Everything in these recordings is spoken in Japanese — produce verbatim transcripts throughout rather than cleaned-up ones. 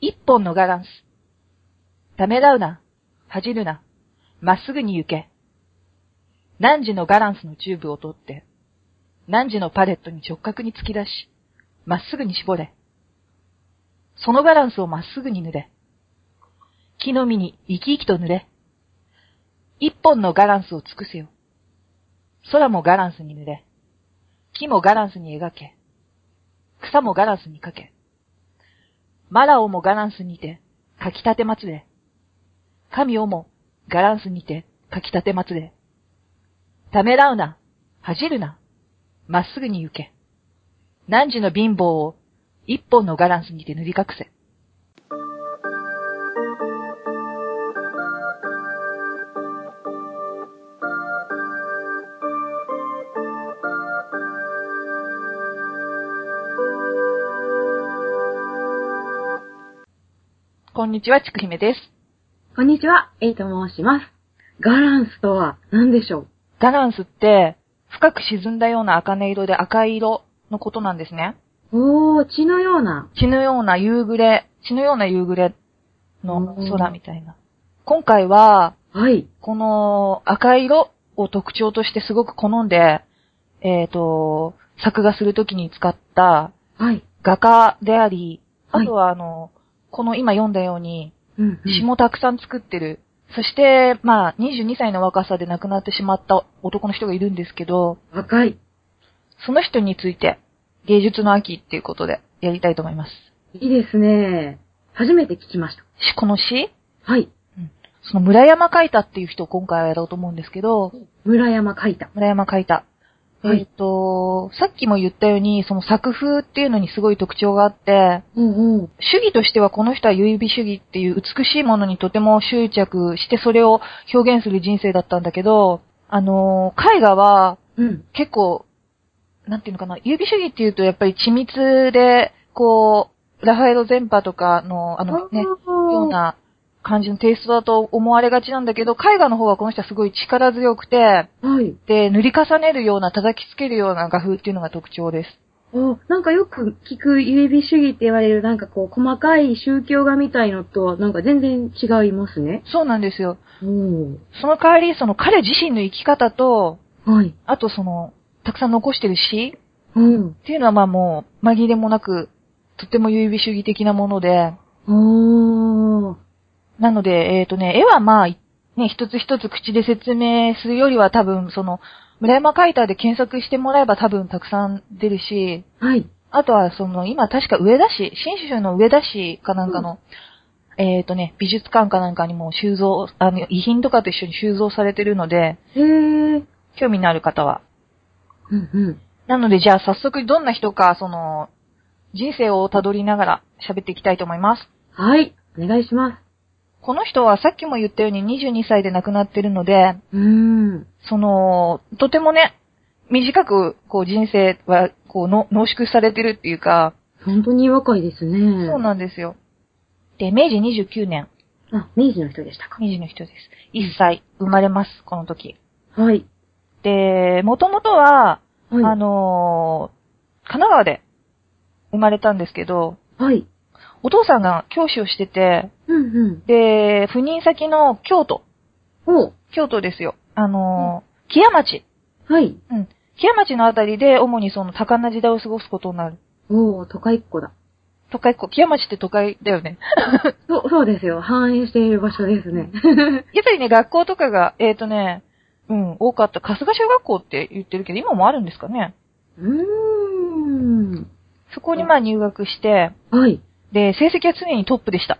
一本のガランス。ためらうな、恥じるな、まっすぐに行け。何時のガランスのチューブを取って、何時のパレットに直角に突き出し、まっすぐに絞れ。そのガランスをまっすぐに濡れ。木の実に生き生きと濡れ。一本のガランスを尽くせよ。空もガランスに濡れ。木もガランスに描け。草もガランスにかけ。マラオもガランスにて、かきたてまつれ。神をもガランスにて、かきたてまつれ。ためらうな、恥じるな、まっすぐに行け。何時の貧乏を一本のガランスにて塗り隠せ。こんにちは、ちくひめです。こんにちは、えいと申します。ガランスとは何でしょう？ガランスって、深く沈んだような茜色で赤い色のことなんですね。おー、血のような。血のような夕暮れ、血のような夕暮れの空みたいな。今回は、はい、この赤色を特徴としてすごく好んで、えっと、作画するときに使った画家であり、はい、あとはあの、はいこの今読んだように、詩もたくさん作ってる。そして、まあ、にじゅうにさいの若さで亡くなってしまった男の人がいるんですけど、若い。その人について、芸術の秋っていうことでやりたいと思います。いいですね。初めて聞きました。この詩？はい。うん。その村山海太っていう人を今回はやろうと思うんですけど、村山海太。村山海太。はい、えっと、さっきも言ったように、その作風っていうのにすごい特徴があって、うんうん、主義としてはこの人は唯美主義っていう美しいものにとても執着してそれを表現する人生だったんだけど、あのー、絵画は結構、うん、なんていうのかな、唯美主義っていうとやっぱり緻密で、こう、ラファエロ・ゼンパとかの、あのね、ような感じのテイストだと思われがちなんだけど、絵画の方はこの人はすごい力強くて、はい、で、塗り重ねるような、叩きつけるような画風っていうのが特徴です。お、なんかよく聞く唯美主義って言われる、なんかこう、細かい宗教画みたいのとは、なんか全然違いますね。そうなんですよ。うん、その代わり、その彼自身の生き方と、はい、あとその、たくさん残してる詩、うん、っていうのはまあもう、紛れもなく、とても唯美主義的なもので、おーなので、えっとね、絵はまあ、ね、一つ一つ口で説明するよりは多分、その、村山海太で検索してもらえば多分たくさん出るし、はい。あとは、その、今確か上田市、新州の上田市かなんかの、うん、えっとね、美術館かなんかにも収蔵、あの、遺品とかと一緒に収蔵されてるので、へー。興味のある方は。うんうん。なので、じゃあ早速どんな人か、その、人生をたどりながら喋っていきたいと思います。はい。お願いします。この人はさっきも言ったようににじゅうにさいで亡くなってるので、うーんその、とてもね、短く、こう人生は、こうの、濃縮されてるっていうか、本当に若いですね。そうなんですよ。で、めいじにじゅうきゅうねん。あ、明治の人でしたか。明治の人です。いっさい、生まれます、この時。はい。で、もともとは、はい、あのー、神奈川で生まれたんですけど、はい。お父さんが教師をしてて、うんうん、で、赴任先の京都。お京都ですよ。あのー、木屋町。はい。うん。木屋町のあたりで、主にその多感な時代を過ごすことになる。おー、都会っ子だ。都会っ子。木屋町って都会だよね。そう、そうですよ。繁栄している場所ですね。やっぱりね、学校とかが、えっとね、うん、多かった。春日小学校って言ってるけど、今もあるんですかね。うーん。そこにまあ入学して、はい。で、成績は常にトップでした。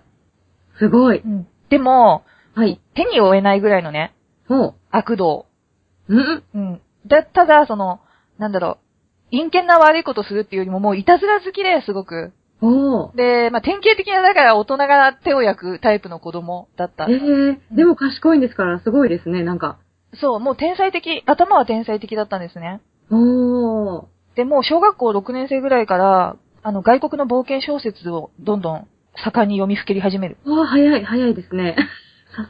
すごい。うん、でも、はい、手に負えないぐらいのね、う悪道。うん、うん、だただ、その、なんだろう、陰険な悪いことするっていうよりも、もういたずら好きで、すごく。おで、まあ、典型的な、だから大人が手を焼くタイプの子供だった。ええー、うん、でも賢いんですから、すごいですね、なんか。そう、もう天才的、頭は天才的だったんですね。おー。で、もう小学校ろくねんせいぐらいから、あの、外国の冒険小説をどんどん盛んに読みふけり始める。ああ、早い、早いですね。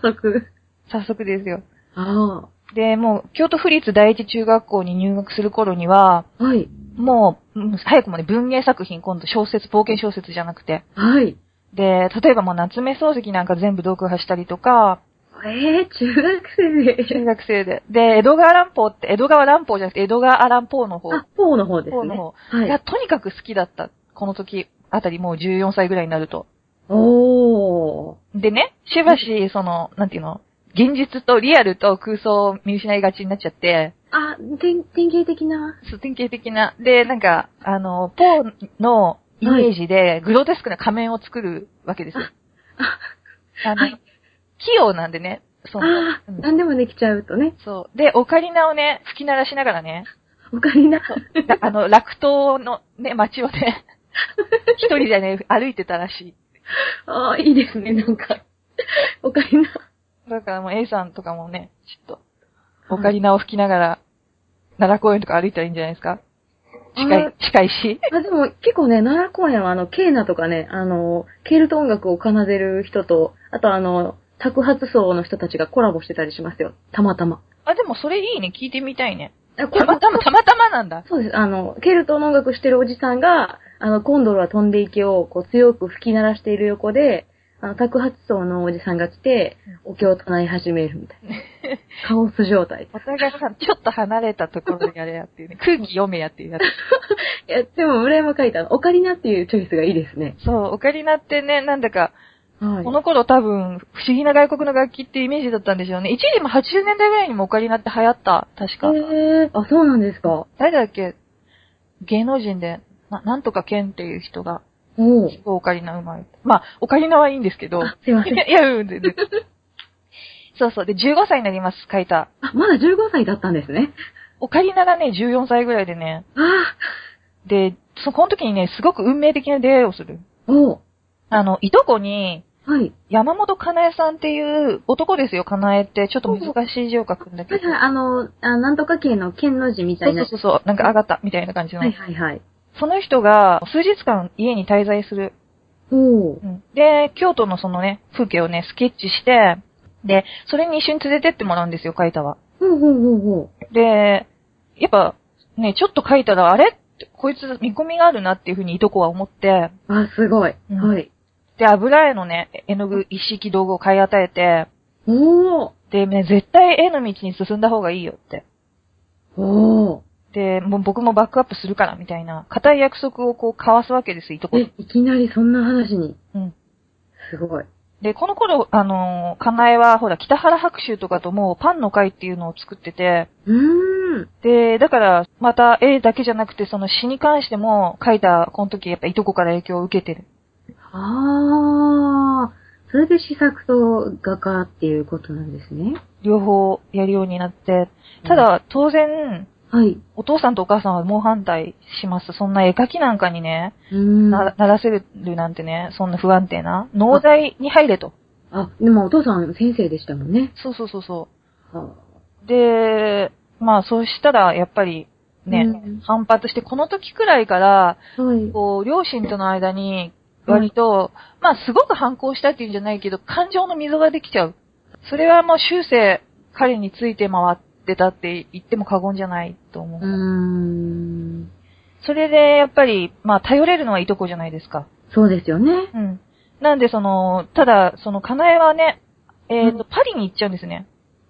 早速。早速ですよ。ああ。で、もう、京都府立第一中学校に入学する頃には、はい。もう、早くもね、文芸作品、今度小説、冒険小説じゃなくて、はい。で、例えばもう夏目漱石なんか全部読破したりとか、えー、中学生で中学生で。で、江戸川乱歩って、江戸川乱歩じゃなくて、江戸川アランポーの方。あ、ポーの方ですね。ポーの方。はい。いや、とにかく好きだった。この時あたり、もうじゅうよんさいぐらいになると。おー。でね、しばし、その、なんていうの、現実とリアルと空想を見失いがちになっちゃって。あ、典型的な。そう、典型的な。で、なんか、あの、ポーのイメージで、グロテスクな仮面を作るわけですよ。あ、あ、はい。器用なんでね。そう。ああ、うん、何でもできちゃうとね。そう。で、オカリナをね、吹き鳴らしながらね。オカリナあの、楽島のね、街をね、一人でね、歩いてたらしい。ああ、いいですね、なんか。オカリナ。だからもう A さんとかもね、ちょっと、オカリナを吹きながら、奈良公園とか歩いたらいいんじゃないですか？近い、近いし。あ、でも結構ね、奈良公園はあの、ケーナとかね、あの、ケルト音楽を奏でる人と、あとあの、宅発層の人たちがコラボしてたりしますよ。たまたま。あ、でもそれいいね。聞いてみたいね。たまたま、たまたまなんだ。そうです。あの、ケルトの音楽してるおじさんが、あの、コンドルは飛んでいけをこう強く吹き鳴らしている横で、あの、宅発層のおじさんが来て、お経を唱え始めるみたいな。カオス状態。お互いさ、ちょっと離れたところでやれやっていうね。空気読めやっていうやつ。いや、でも、村山書いたの、オカリナっていうチョイスがいいですね。そう、オカリナってね、なんだか、はい、この頃多分、不思議な外国の楽器ってイメージだったんでしょうね。一時もはちじゅうねんだいぐらいにもオカリナって流行った、確か。へー、あ、そうなんですか。誰だっけ、芸能人で、な、なんとか健っていう人が、おぉ。オカリナうまい。まあ、オカリナはいいんですけど。すいません。いや、うん、全然。そうそう。で、じゅうごさいになります、書いた。あ、まだじゅうごさいだったんですね。オカリナがね、じゅうよんさいぐらいでね。ああ。で、そ、この時にね、すごく運命的な出会いをする。おぉ。あの、いとこに、はい。山本かなえさんっていう男ですよ、かなえって。ちょっと難しい字を書くんだけど。はいはい、あの、あ、なんとか系の剣の字みたいな。そうそうそう、なんか上がったみたいな感じの。はいはいはい。その人が数日間家に滞在する。おー、うん。で、京都のそのね、風景をね、スケッチして、で、それに一緒に連れてってもらうんですよ、書いたは。うんうんうんうん。で、やっぱ、ね、ちょっと書いたら、あれこいつ見込みがあるなっていうふうにいとこは思って。あ、すごい。うん、はい。で、油絵のね、絵の具、一式道具を買い与えて、おーでね、絶対絵の道に進んだ方がいいよって。おーで、もう僕もバックアップするから、みたいな、固い約束をこう交わすわけです、いとこに。え、いきなりそんな話に。うん。すごい。で、この頃、あの、かなえは、ほら、北原白秋とかともうパンの会っていうのを作ってて、うーん。で、だから、また絵だけじゃなくて、その詩に関しても、書いた、この時、やっぱいとこから影響を受けてる。ああ、それで詩作と画家っていうことなんですね。両方やるようになって。ただ、当然、はい、お父さんとお母さんは猛反対します。そんな絵描きなんかにね、うんな、ならせるなんてね、そんな不安定な。農大に入れと。あ、でもお父さん先生でしたもんね。そうそうそうそう。はあ、で、まあそうしたら、やっぱり、ね、うん、反発して、この時くらいから、はい、こう、両親との間に、割と、まあすごく反抗したっていうんじゃないけど、感情の溝ができちゃう。それはもう終生彼について回ってたって言っても過言じゃないと思う。うーん。それでやっぱり、まあ頼れるのはいとこじゃないですか。そうですよね。うん。なんでその、ただそのかなえはね、えっと、うん、パリに行っちゃうんですね。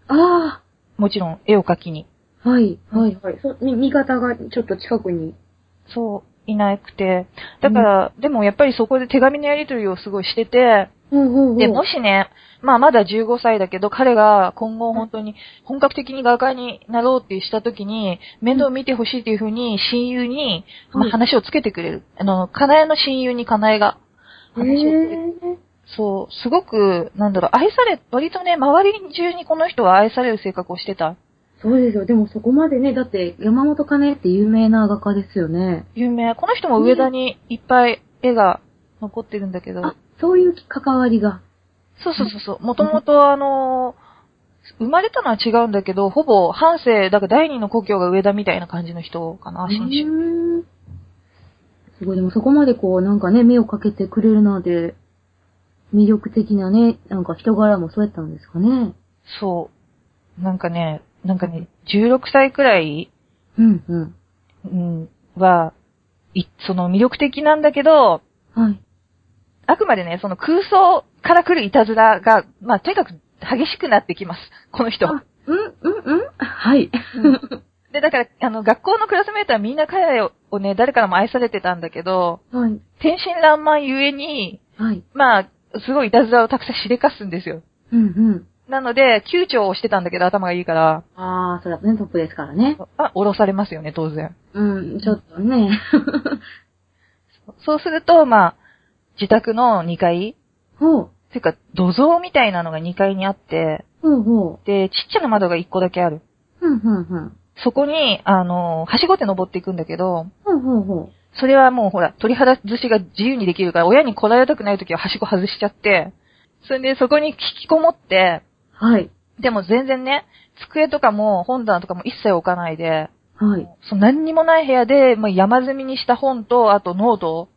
ああ。もちろん絵を描きに。はい、はい、はい。そ、味方がちょっと近くに。そう。いなくて。だから、うん、でもやっぱりそこで手紙のやり取りをすごいしてて、うんうんうん、で、もしね、まあまだじゅうごさいだけど、彼が今後本当に本格的に画家になろうってした時に、面倒を見てほしいっていうふうに親友に、うん、まあ、話をつけてくれる。あの、かなえの親友にかなえが話をつけてくれる。そう、すごく、なんだろう、愛され、割とね、周り中にこの人は愛される性格をしてた。そうですよ。でもそこまでね、だって山本かねえって有名な画家ですよね。有名。この人も上田にいっぱい絵が残ってるんだけど。あ、そういう関わりが。そうそうそうそう。もともとあのー、生まれたのは違うんだけど、ほぼ半生、だから第二の故郷が上田みたいな感じの人かな、新種。すごい、でもそこまでこう、なんかね、目をかけてくれるなんて、魅力的なね、なんか人柄もそうやったんですかね。そう。なんかね、なんかね、じゅうろくさいくらい、うんうんうん、は、い、その魅力的なんだけど、はい。あくまでね、その空想から来るいたずらが、まあ、とにかく激しくなってきます。この人。うん、うん、うん。はい。で、だから、あの、学校のクラスメートはみんな彼をね、誰からも愛されてたんだけど、はい、天真爛漫ゆえに、はい、まあ、すごいいたずらをたくさんしでかすんですよ。うん、うん。なので、窮鳥をしてたんだけど頭がいいから。ああ、そうだね、トップですからね。あ、降ろされますよね、当然。うん、ちょっとね。そうすると、まあ、自宅のにかい、ほう。てか、土蔵みたいなのがにかいにあって、ほうほう。で、ちっちゃな窓がいっこだけある。ふんふんふん。そこに、あの、はしごで登っていくんだけど、ほうほうほう。それはもうほら、鳥肌寿司が自由にできるから、親にこられたくないときははしご外しちゃって、それでそこに引きこもって、はい。でも全然ね、机とかも本棚とかも一切置かないで、はい。その何にもない部屋で、もう山積みにした本と、あとノート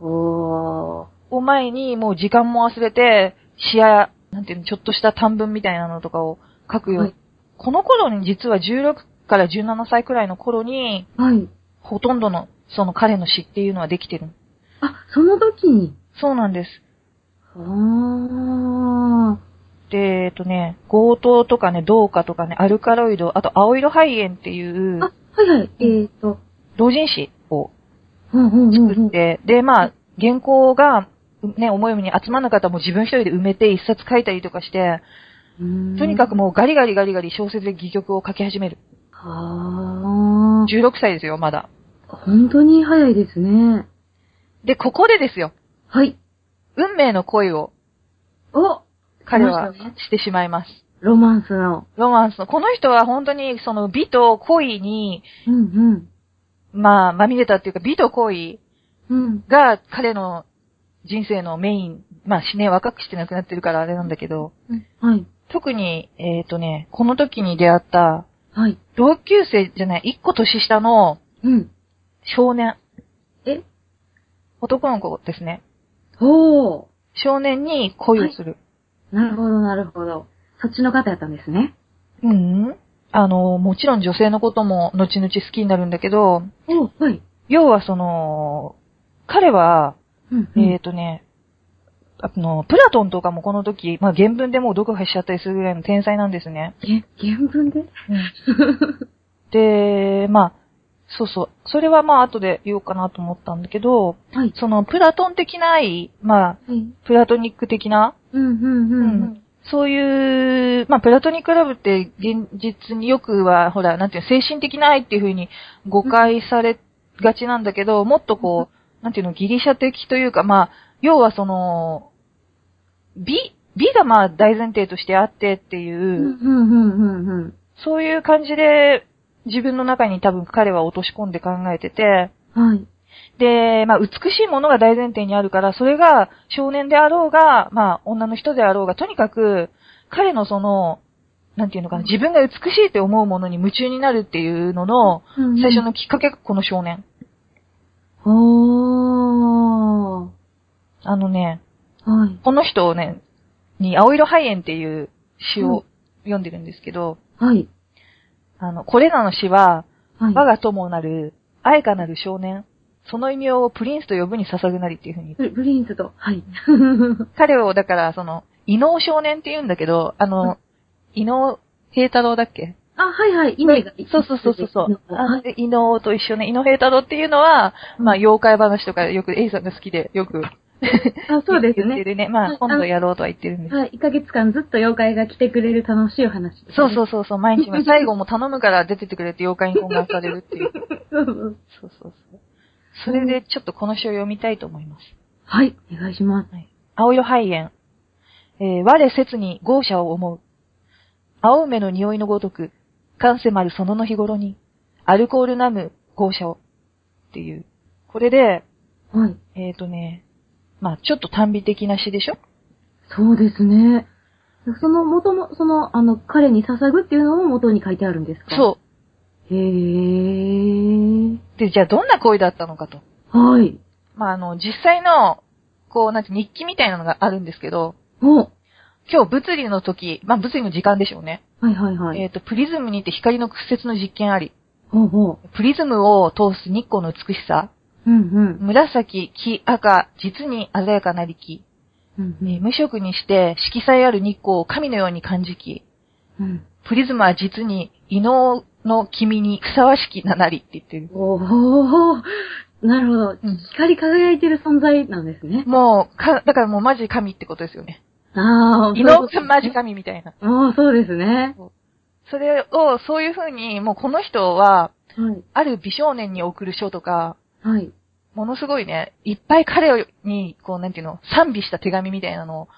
を、お前にもう時間も忘れて、詩や、なんていうの、ちょっとした短文みたいなのとかを書くよ。はい、この頃に実はじゅうろくからじゅうななさいくらいの頃に、はい。ほとんどの、その彼の詩っていうのはできてる。あ、その時に？そうなんです。はぁ。で、えっとね、強盗とかね、同化とかね、アルカロイド、あと青色肺炎っていう、あ、はいはい、えーと、同人誌を作って、で、まあ、原稿がね、思いように集まらなかったらもう自分一人で埋めて一冊書いたりとかして、うーんとにかくもうガリガリガリガリ小説で戯曲を書き始める。はぁ。じゅうろくさいですよ、まだ。本当に早いですね。で、ここでですよ。はい。運命の恋を。お彼はしてしまいます。ロマンスの。ロマンスの。この人は本当にその美と恋に、うんうん、まあ、まみれたっていうか美と恋が彼の人生のメイン、まあ死ね若くして亡くなってるからあれなんだけど、うんはい、特に、えっとね、この時に出会った、はい、同級生じゃない、一個年下の少年。うん、え男の子ですね。ほう。少年に恋をする。はいなるほど、なるほど。そっちの方やったんですね。うん。あの、もちろん女性のことも後々好きになるんだけど、お、はい。要はその、彼は、うんうん、えっとね、あの、プラトンとかもこの時、まあ、原文でもう読破しちゃったりするぐらいの天才なんですね。え、原文で、うん、で、まあ、そうそう。それはまあ後で言おうかなと思ったんだけど、はい、そのプラトン的な愛、まあ、はい、プラトニック的な、そういう、まあプラトニックラブって現実によくは、ほら、なんていうの、精神的な愛っていう風に誤解されがちなんだけど、うん、もっとこう、なんていうの、ギリシャ的というか、まあ、要はその、美、美がまあ大前提としてあってっていう、そういう感じで、自分の中に多分彼は落とし込んで考えてて、はい。で、まあ、美しいものが大前提にあるから、それが少年であろうが、まあ、女の人であろうが、とにかく、彼のその、なんていうのかな、自分が美しいって思うものに夢中になるっていうのの、最初のきっかけがこの少年。ほー。あのね、はい、この人をね、に、青色肺炎っていう詩を読んでるんですけど、はい。あの、これらの詩は、はい、我が友なる、愛かなる少年、その異名をプリンスと呼ぶに捧ぐなりっていうふうに言って。プリンスと、はい。彼を、だから、その、異能少年って言うんだけど、あの、異能平太郎だっけ？あ、はいはい、異能が。そうそうそうそう。異能と一緒ね、異能平太郎っていうのは、まあ、妖怪話とかよく A さんが好きで、よく。あ、そうですね。言ってるね。まあ、今度やろうとは言ってるんです。はい、いっかげつかんずっと妖怪が来てくれる楽しいお話、ね。そうそうそうそう、毎日も最後も頼むから出ててくれって妖怪に懇願されるっていう。そうそうそう。それでちょっとこの詩を読みたいと思います。はい、お願いします。はい、青色肺炎。えー、我切に豪奢を思う。青梅の匂いのごとく、感せまるそのの日頃に、アルコールなむ豪奢を。っていう。これで、はい、えっとね、まあ、ちょっと短美的な詩でしょ？そうですね。その元も、その、あの、彼に捧ぐっていうのも元に書いてあるんですか？そう。へー。で、じゃあどんな恋だったのかと。はい。まあ、あの、実際の、こう、なんて日記みたいなのがあるんですけど、お今日物理の時、まあ、物理の時間でしょうね。はいはいはい。えっと、プリズムにて光の屈折の実験あり。ほうほう。プリズムを通す日光の美しさ。うんうん、紫、黄、赤、実に鮮やかな力、うんうんえー、無色にして色彩ある日光を神のように感じき、うん、プリズムは実に異能の君にふさわしきななりって言ってる。おー、なるほど、うん、光り輝いてる存在なんですね。もうかだからもうマジ神ってことですよね。ああ、異能君マジ神みたいな。ああ、そうですね。そう、それをそういう風にもうこの人は、はい、ある美少年に贈る書とか、はい、ものすごいね、いっぱい彼にこうなんていうの賛美した手紙みたいなのを、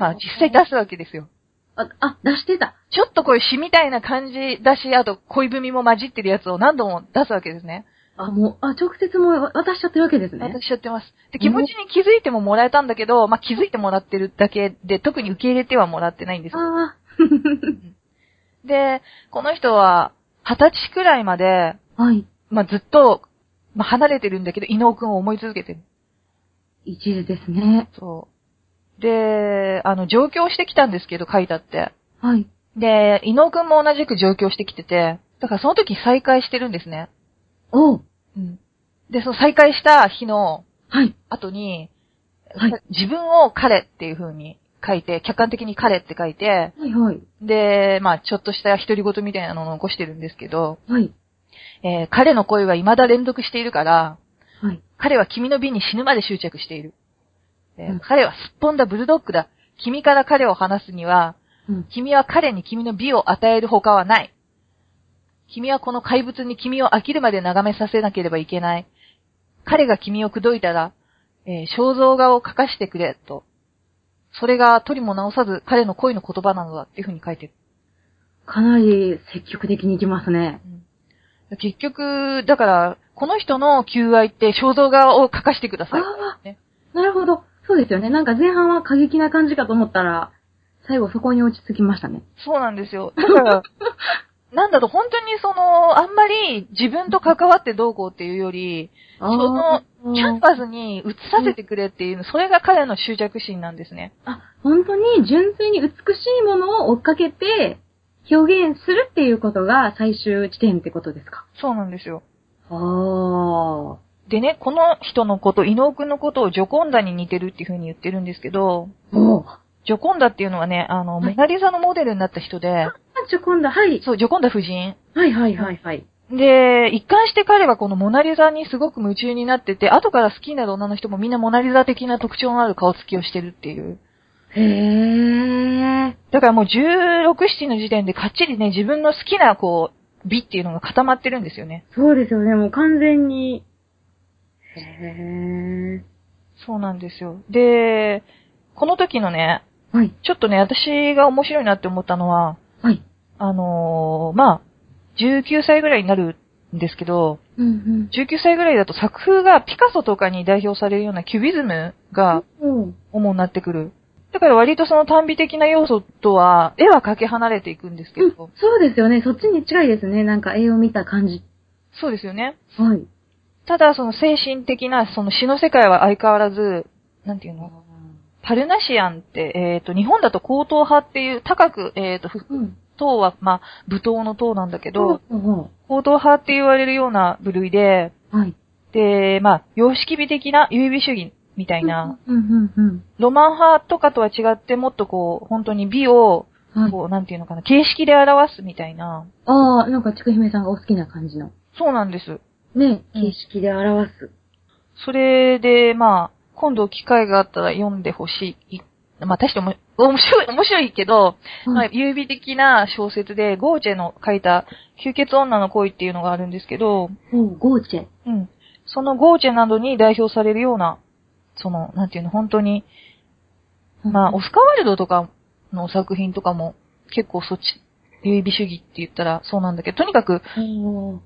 まあ、実際出すわけですよ。あ、あ、出してた。ちょっとこういう詩みたいな感じだし、あと恋文も混じってるやつを何度も出すわけですね。あ、もう、あ、直接も渡しちゃってるわけですね。渡しちゃってます。で、気持ちに気づいてももらえたんだけど、まあ、気づいてもらってるだけで、特に受け入れてはもらってないんですよ。あで、この人は、二十歳くらいまで、はい。まあ、ずっと、まあ、離れてるんだけど、伊能くんを思い続けてる。一途ですね。そう。で、あの、上京してきたんですけど、書いてあって。はい。で、伊能くんも同じく上京してきてて、だからその時再会してるんですね。おう。うん。で、その再会した日の後に、はい、自分を彼っていう風に書いて、客観的に彼って書いて、はいはい、で、まあちょっとした独り言みたいなのを残してるんですけど、はいえー、彼の恋は未だ連続しているから、はい、彼は君の美に死ぬまで執着している、えーうん、彼はすっぽんだブルドッグだ。君から彼を離すには、うん、君は彼に君の美を与えるほかはない。君はこの怪物に君を飽きるまで眺めさせなければいけない。彼が君を口説いたら、えー、肖像画を描かしてくれ、と。それが取りも直さず彼の恋の言葉なのだっていう風に書いてる。かなり積極的にいきますね。うん、結局、だから、この人の求愛って肖像画を描かしてください、ね。なるほど。そうですよね。なんか前半は過激な感じかと思ったら、最後そこに落ち着きましたね。そうなんですよ。だから、なんだと本当にその、あんまり自分と関わってどうこうっていうより、その、キャンパスに映させてくれっていう、それが彼の執着心なんですね。あ、本当に純粋に美しいものを追っかけて表現するっていうことが最終地点ってことですか？そうなんですよ。ああ。でね、この人のこと、伊能くんのことをジョコンダに似てるっていうふうに言ってるんですけど、おジョコンダっていうのはね、あの、はい、メナリザのモデルになった人で、ジョコンダ、はい。そう、ジョコンダ夫人。はいはいはいはい。で、一貫して彼はこのモナリザにすごく夢中になってて、後から好きになる女の人もみんなモナリザ的な特徴のある顔つきをしてるっていう。へー。だからもうじゅうろく、じゅうななの時点でかっちりね、自分の好きなこう、美っていうのが固まってるんですよね。そうですよね、もう完全に。へー。そうなんですよ。で、この時のね、はい、ちょっとね、私が面白いなって思ったのは、はい。あのー、まあ、じゅうきゅうさいぐらいになるんですけど、うんうん、じゅうきゅうさいぐらいだと作風がピカソとかに代表されるようなキュビズムが主になってくる。だから割とその短美的な要素とは、絵はかけ離れていくんですけど、うん。そうですよね。そっちに近いですね。なんか絵を見た感じ。そうですよね。はい。ただ、その精神的な、その詩の世界は相変わらず、なんていうの？パルナシアンって、えっと、日本だと高等派っていう、高く、えっと、うん、塔は、まあ、武闘の塔なんだけど、うんうん、高等派って言われるような部類で、はい、で、まあ、様式美的な優美主義みたいな、うんうんうんうん、ロマン派とかとは違って、もっとこう、本当に美を、こう、はい、なんていうのかな、形式で表すみたいな。ああ、なんか、ちくひめさんがお好きな感じの。そうなんです。ね、形式で表す。うん、それで、まあ、今度機会があったら読んでほしい。まあ、確かに面白い、面白いけど、うん、まあ、優美的な小説で、ゴーチェの書いた、吸血女の恋っていうのがあるんですけど、うん、ゴーチェ。うん。そのゴーチェなどに代表されるような、その、なんていうの、本当に、まあ、オスカーワイルドとかの作品とかも、結構そっち、優美主義って言ったらそうなんだけど、とにかく、うん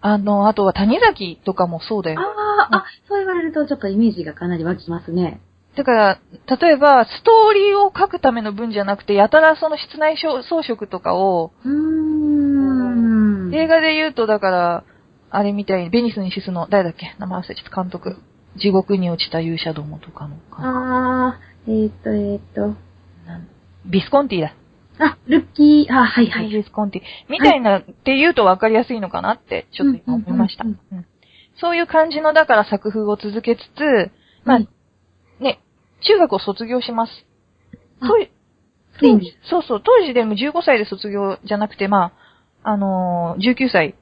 あの、あとは谷崎とかもそうだよ。ああ、あ、そう言われるとちょっとイメージがかなり湧きますね。だから、例えば、ストーリーを書くための文じゃなくて、やたらその室内装飾とかを、うーん映画で言うと、だから、あれみたいに、ベニスにシスの、誰だっけ名前忘れちゃった、監督。地獄に落ちた勇者どもとかの。ああ、えー、っと、えー、っと。ビスコンティだ。あ、ルッキー、あ、はいはい。ビスコンティ。みたいなって言うと分かりやすいのかなって、ちょっと今思いました。そういう感じの、だから作風を続けつつ、まあ、うん、ね、中学を卒業します。そういう、そうそう、当時でもじゅうごさいで卒業じゃなくて、まあ、あのー、じゅうきゅうさい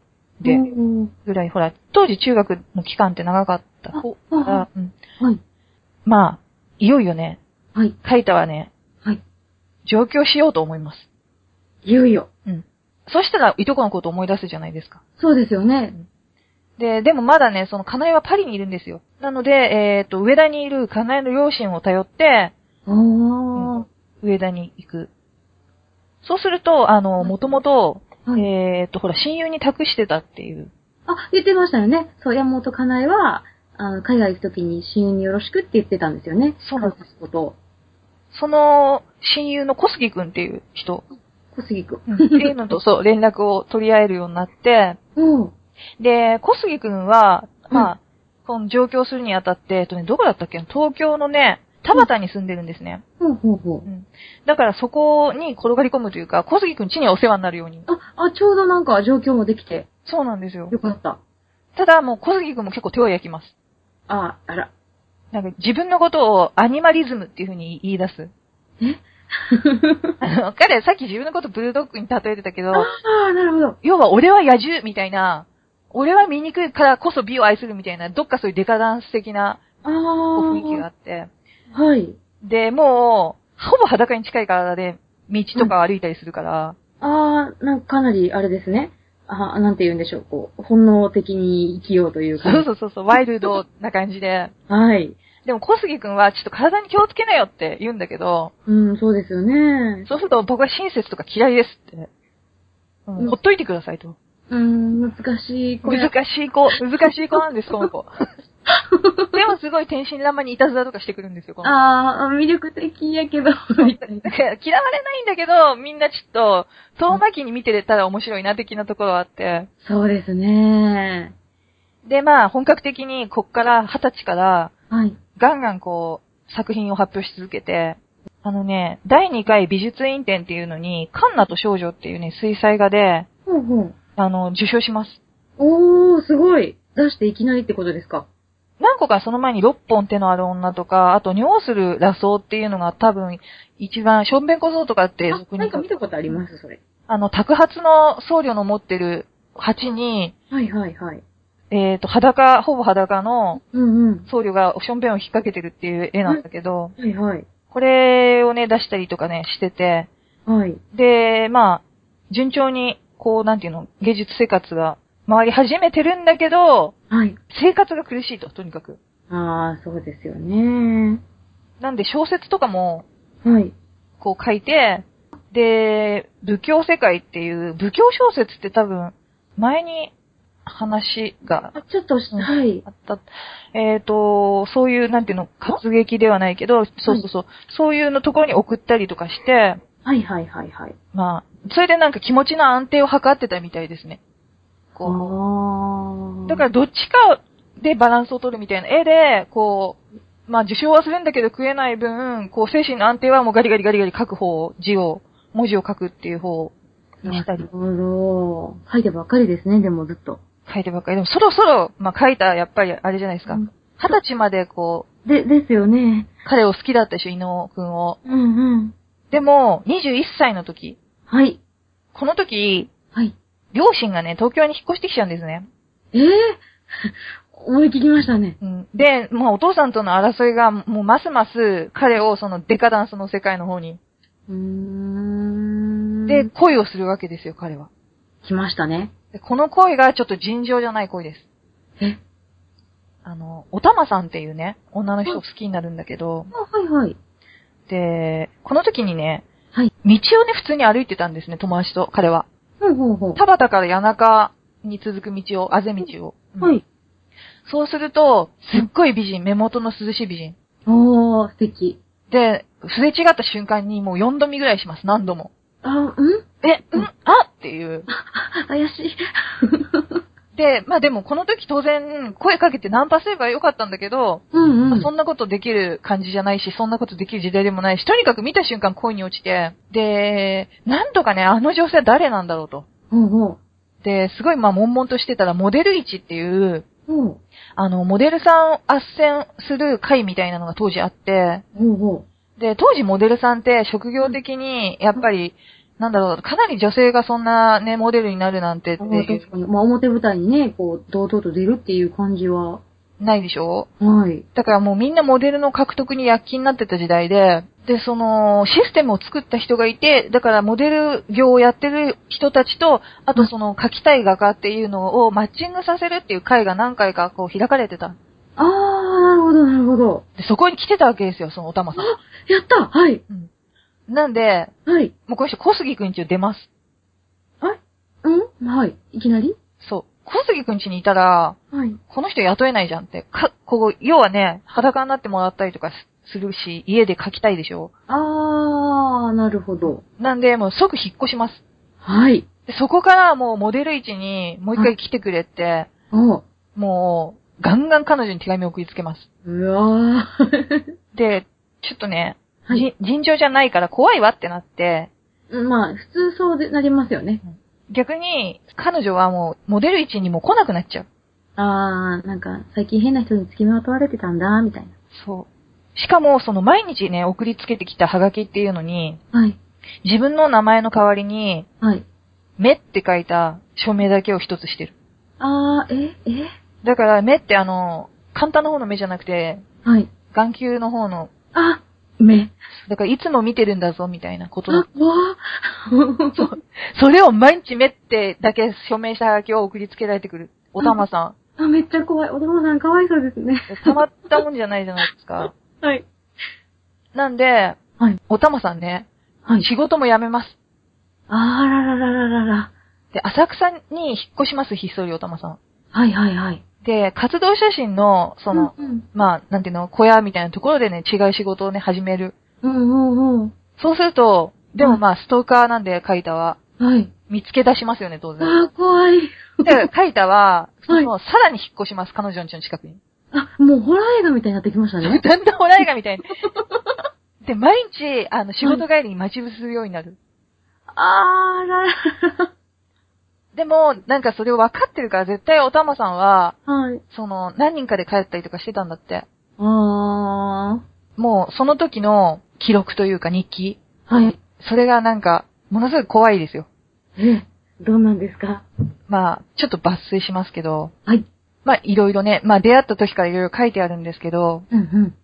で、ぐらい、うんうん、ほら、当時中学の期間って長かった方から、うん、はい、まあ、いよいよね、はい、カイタはね、はい、上京しようと思います。いよいよ。うん。そしたら、いとこのことを思い出すじゃないですか。そうですよね。うん、で、でもまだね、その、かなえはパリにいるんですよ。なので、えっと、上田にいるかなえの両親を頼って、うん、上田に行く。そうすると、あの、もともと、はい、えっと、ほら、親友に託してたっていう。あ、言ってましたよね。そう、山本かなえは、あの、海外行くときに親友によろしくって言ってたんですよね。そうなんです。その、親友の小杉くんっていう人。小杉くん。っていうのと、そう、連絡を取り合えるようになって、うん。で、小杉くんは、まあ、うん、この上京するにあたって、えっとね、どこだったっけ？東京のね、田端に住んでるんですね。うん、ほうほう、うん。だからそこに転がり込むというか、小杉くん家にはお世話になるように。あ、あ、ちょうどなんか上京もできて。そうなんですよ。よかった。ただもう小杉くんも結構手を焼きます。あ、あら。なんか自分のことをアニマリズムっていう風に言い出す。えあの彼、さっき自分のことブルドッグに例えてたけど、ああ、なるほど。要は俺は野獣みたいな、俺は醜いからこそ美を愛するみたいな、どっかそういうデカダンス的な雰囲気があって。はい。で、もう、ほぼ裸に近い体で道とか歩いたりするから。うん、ああ、なんかかなりあれですね。あ、なんて言うんでしょう、こう、本能的に生きようというか。そうそうそうそう、ワイルドな感じで。はい。でも小杉くんはちょっと体に気をつけなよって言うんだけど。うん、そうですよね。そうすると僕は親切とか嫌いですって。うんうん、ほっといてくださいと。うん、難しい子。難しい子。難しい子なんです、この子。でもすごい天真爛漫にいたずらとかしてくるんですよ、この子。ああ、魅力的やけど。嫌われないんだけど、みんなちょっと、遠巻きに見てれたら面白いな的なところはあって。そうですね。で、まあ、本格的にこっから二十歳から、はい。ガンガンこう、作品を発表し続けて、あのね、だいにかい美術院展っていうのに、カンナと少女っていうね、水彩画で、ほうほう、あの、受賞します。おー、すごい。出していきなりってことですか？何個かその前にろっぽん手のある女とか、あと、尿する裸装っていうのが多分、一番、ションベン小僧とかって、あ、なんか見たことあります、それ。あの、托鉢の僧侶の持ってる鉢に、はいはいはい。えっと、裸、ほぼ裸の僧侶がションベンを引っ掛けてるっていう絵なんだけど、はいはい、これをね、出したりとかね、してて、はい、で、まあ、順調に、こう、なんていうの、芸術生活が回り始めてるんだけど、はい、生活が苦しいと、とにかく。ああ、そうですよね。なんで小説とかも、はい、こう書いて、で、武教世界っていう、武教小説って多分、前に、話が、ちょっと、はい。あった。えっと、そういう、なんていうの、活劇ではないけど、そうそうそう、はい、そういうのところに送ったりとかして、はいはいはいはい。まあ、それでなんか気持ちの安定を図ってたみたいですね。こう。だからどっちかでバランスを取るみたいな絵で、こう、まあ受賞はするんだけど食えない分、こう精神の安定はもうガリガリガリガリ書く方、字を、文字を書くっていう方にしたり。なるほど。書いてばっかりですね、でもずっと。書いてばっかり。でもそろそろ、まあ、書いた、やっぱり、あれじゃないですか。二十、うん、歳まで、こう。で、ですよね。彼を好きだったでしょ、伊野くんを。うんうん。でも、にじゅういっさいの時。はい。この時、はい。両親がね、東京に引っ越してきちゃうんですね。ええー、思い切りましたね。うん。で、もうお父さんとの争いが、もうますます、彼をそのデカダンスの世界の方に。うーん。で、恋をするわけですよ、彼は。来ましたね。この恋がちょっと尋常じゃない恋です。え？あの、おたまさんっていうね、女の人を好きになるんだけど。あ、はいはい。で、この時にね、はい、道をね、普通に歩いてたんですね、友達と、彼は。ほうほうほう。田畑から谷中に続く道を、あぜ道を。うん、はい。そうすると、すっごい美人、目元の涼しい美人。おー、素敵。で、すれ違った瞬間にもうよんどみぐらいします、何度も。あ、うんえ、うんあっていう。怪しい。で、まあでもこの時当然声かけてナンパすればよかったんだけど、うんうん、そんなことできる感じじゃないし、そんなことできる時代でもないし、とにかく見た瞬間恋に落ちて、で、なんとかね、あの女性は誰なんだろうと。うんうん、で、すごいまあ悶々としてたら、モデル市っていう、うん、あの、モデルさんを斡旋する会みたいなのが当時あって、うんうん、で、当時モデルさんって職業的に、やっぱり、なんだろう、かなり女性がそんなね、モデルになるなんてっていう。確かに。まあ、表舞台にね、こう、堂々と出るっていう感じは。ないでしょ？はい。だからもうみんなモデルの獲得に躍起になってた時代で、で、その、システムを作った人がいて、だからモデル業をやってる人たちと、あとその、描きたい画家っていうのをマッチングさせるっていう会が何回かこう開かれてた。あー、なるほど、なるほど。で、そこに来てたわけですよ、そのおたまさん。あ、やった！はい。うん。なんで、はい。もうこの人、小杉くんちを出ます。あ、うん？はい。いきなり？そう。小杉くん家にいたら、はい、この人雇えないじゃんって、か、こう、要はね、裸になってもらったりとかするし、家で描きたいでしょ。あー、なるほど。なんで、もう即引っ越します。はい。でそこからもうモデル位置にもう一回来てくれって、はい、もう、ガンガン彼女に手紙を送りつけます。うわー。で、ちょっとね、はい、尋常じゃないから怖いわってなって。まあ、普通そうでなりますよね。うん、逆に、彼女はもう、モデル位置にも来なくなっちゃう。あー、なんか、最近変な人に付きまとわれてたんだ、みたいな。そう。しかも、その、毎日ね、送りつけてきたハガキっていうのに、はい。自分の名前の代わりに、はい。目って書いた署名だけを一つしてる。あー、え、え？だから、目ってあの、簡単な方の目じゃなくて、はい。眼球の方の、あ、目。だからいつも見てるんだぞみたいなことだ。あ、わあ。そう。それを毎日目ってだけ署名したハガキを送りつけられてくる。おたまさん。あ、めっちゃ怖い。おたまさんかわいそうですね。たまったもんじゃないじゃないですか。はい。なんで、はい、おたまさんね、はい、仕事も辞めます。あーらららららら。で、浅草に引っ越します、ひっそりおたまさん。はいはいはい。で、活動写真の、その、うんうん、まあ、なんていうの、小屋みたいなところでね、違う仕事をね、始める。うんうんうん。そうすると、でもまあ、ストーカーなんで、カイタは。はい。見つけ出しますよね、当然。ああ、怖い。で、カイタは、その、はい、さらに引っ越します、彼女の家の近くに。あ、もうホラー映画みたいになってきましたね。だんだんホラー映画みたいに。で、毎日、あの、仕事帰りに待ち伏せするようになる。あー、なるほど。でも、なんかそれを分かってるから、絶対おたまさんは、はい、その、何人かで帰ったりとかしてたんだって。あー。もう、その時の記録というか日記。はい。それがなんか、ものすごく怖いですよ。え、どうなんですか？まあ、ちょっと抜粋しますけど。はい。まあ、いろいろね、まあ出会った時からいろいろ書いてあるんですけど、うんうん。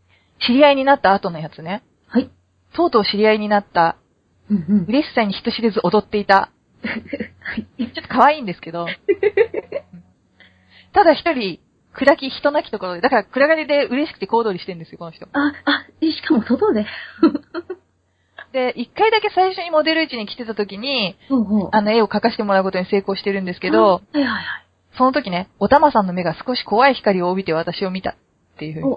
知り合いになった後のやつね。はい。とうとう知り合いになった。うんうん。嬉しさに人知れず踊っていた。はい、ちょっと可愛いんですけど。ただ一人、暗き人なきところで、だから暗がりで嬉しくて小躍りしてるんですよ、この人。あ、あ、しかも外で。で、一回だけ最初にモデル位置に来てた時に、ほうほう、あの絵を描かせてもらうことに成功してるんですけど、はいはいはい、その時ね、おたまさんの目が少し怖い光を帯びて私を見たっていうふうに。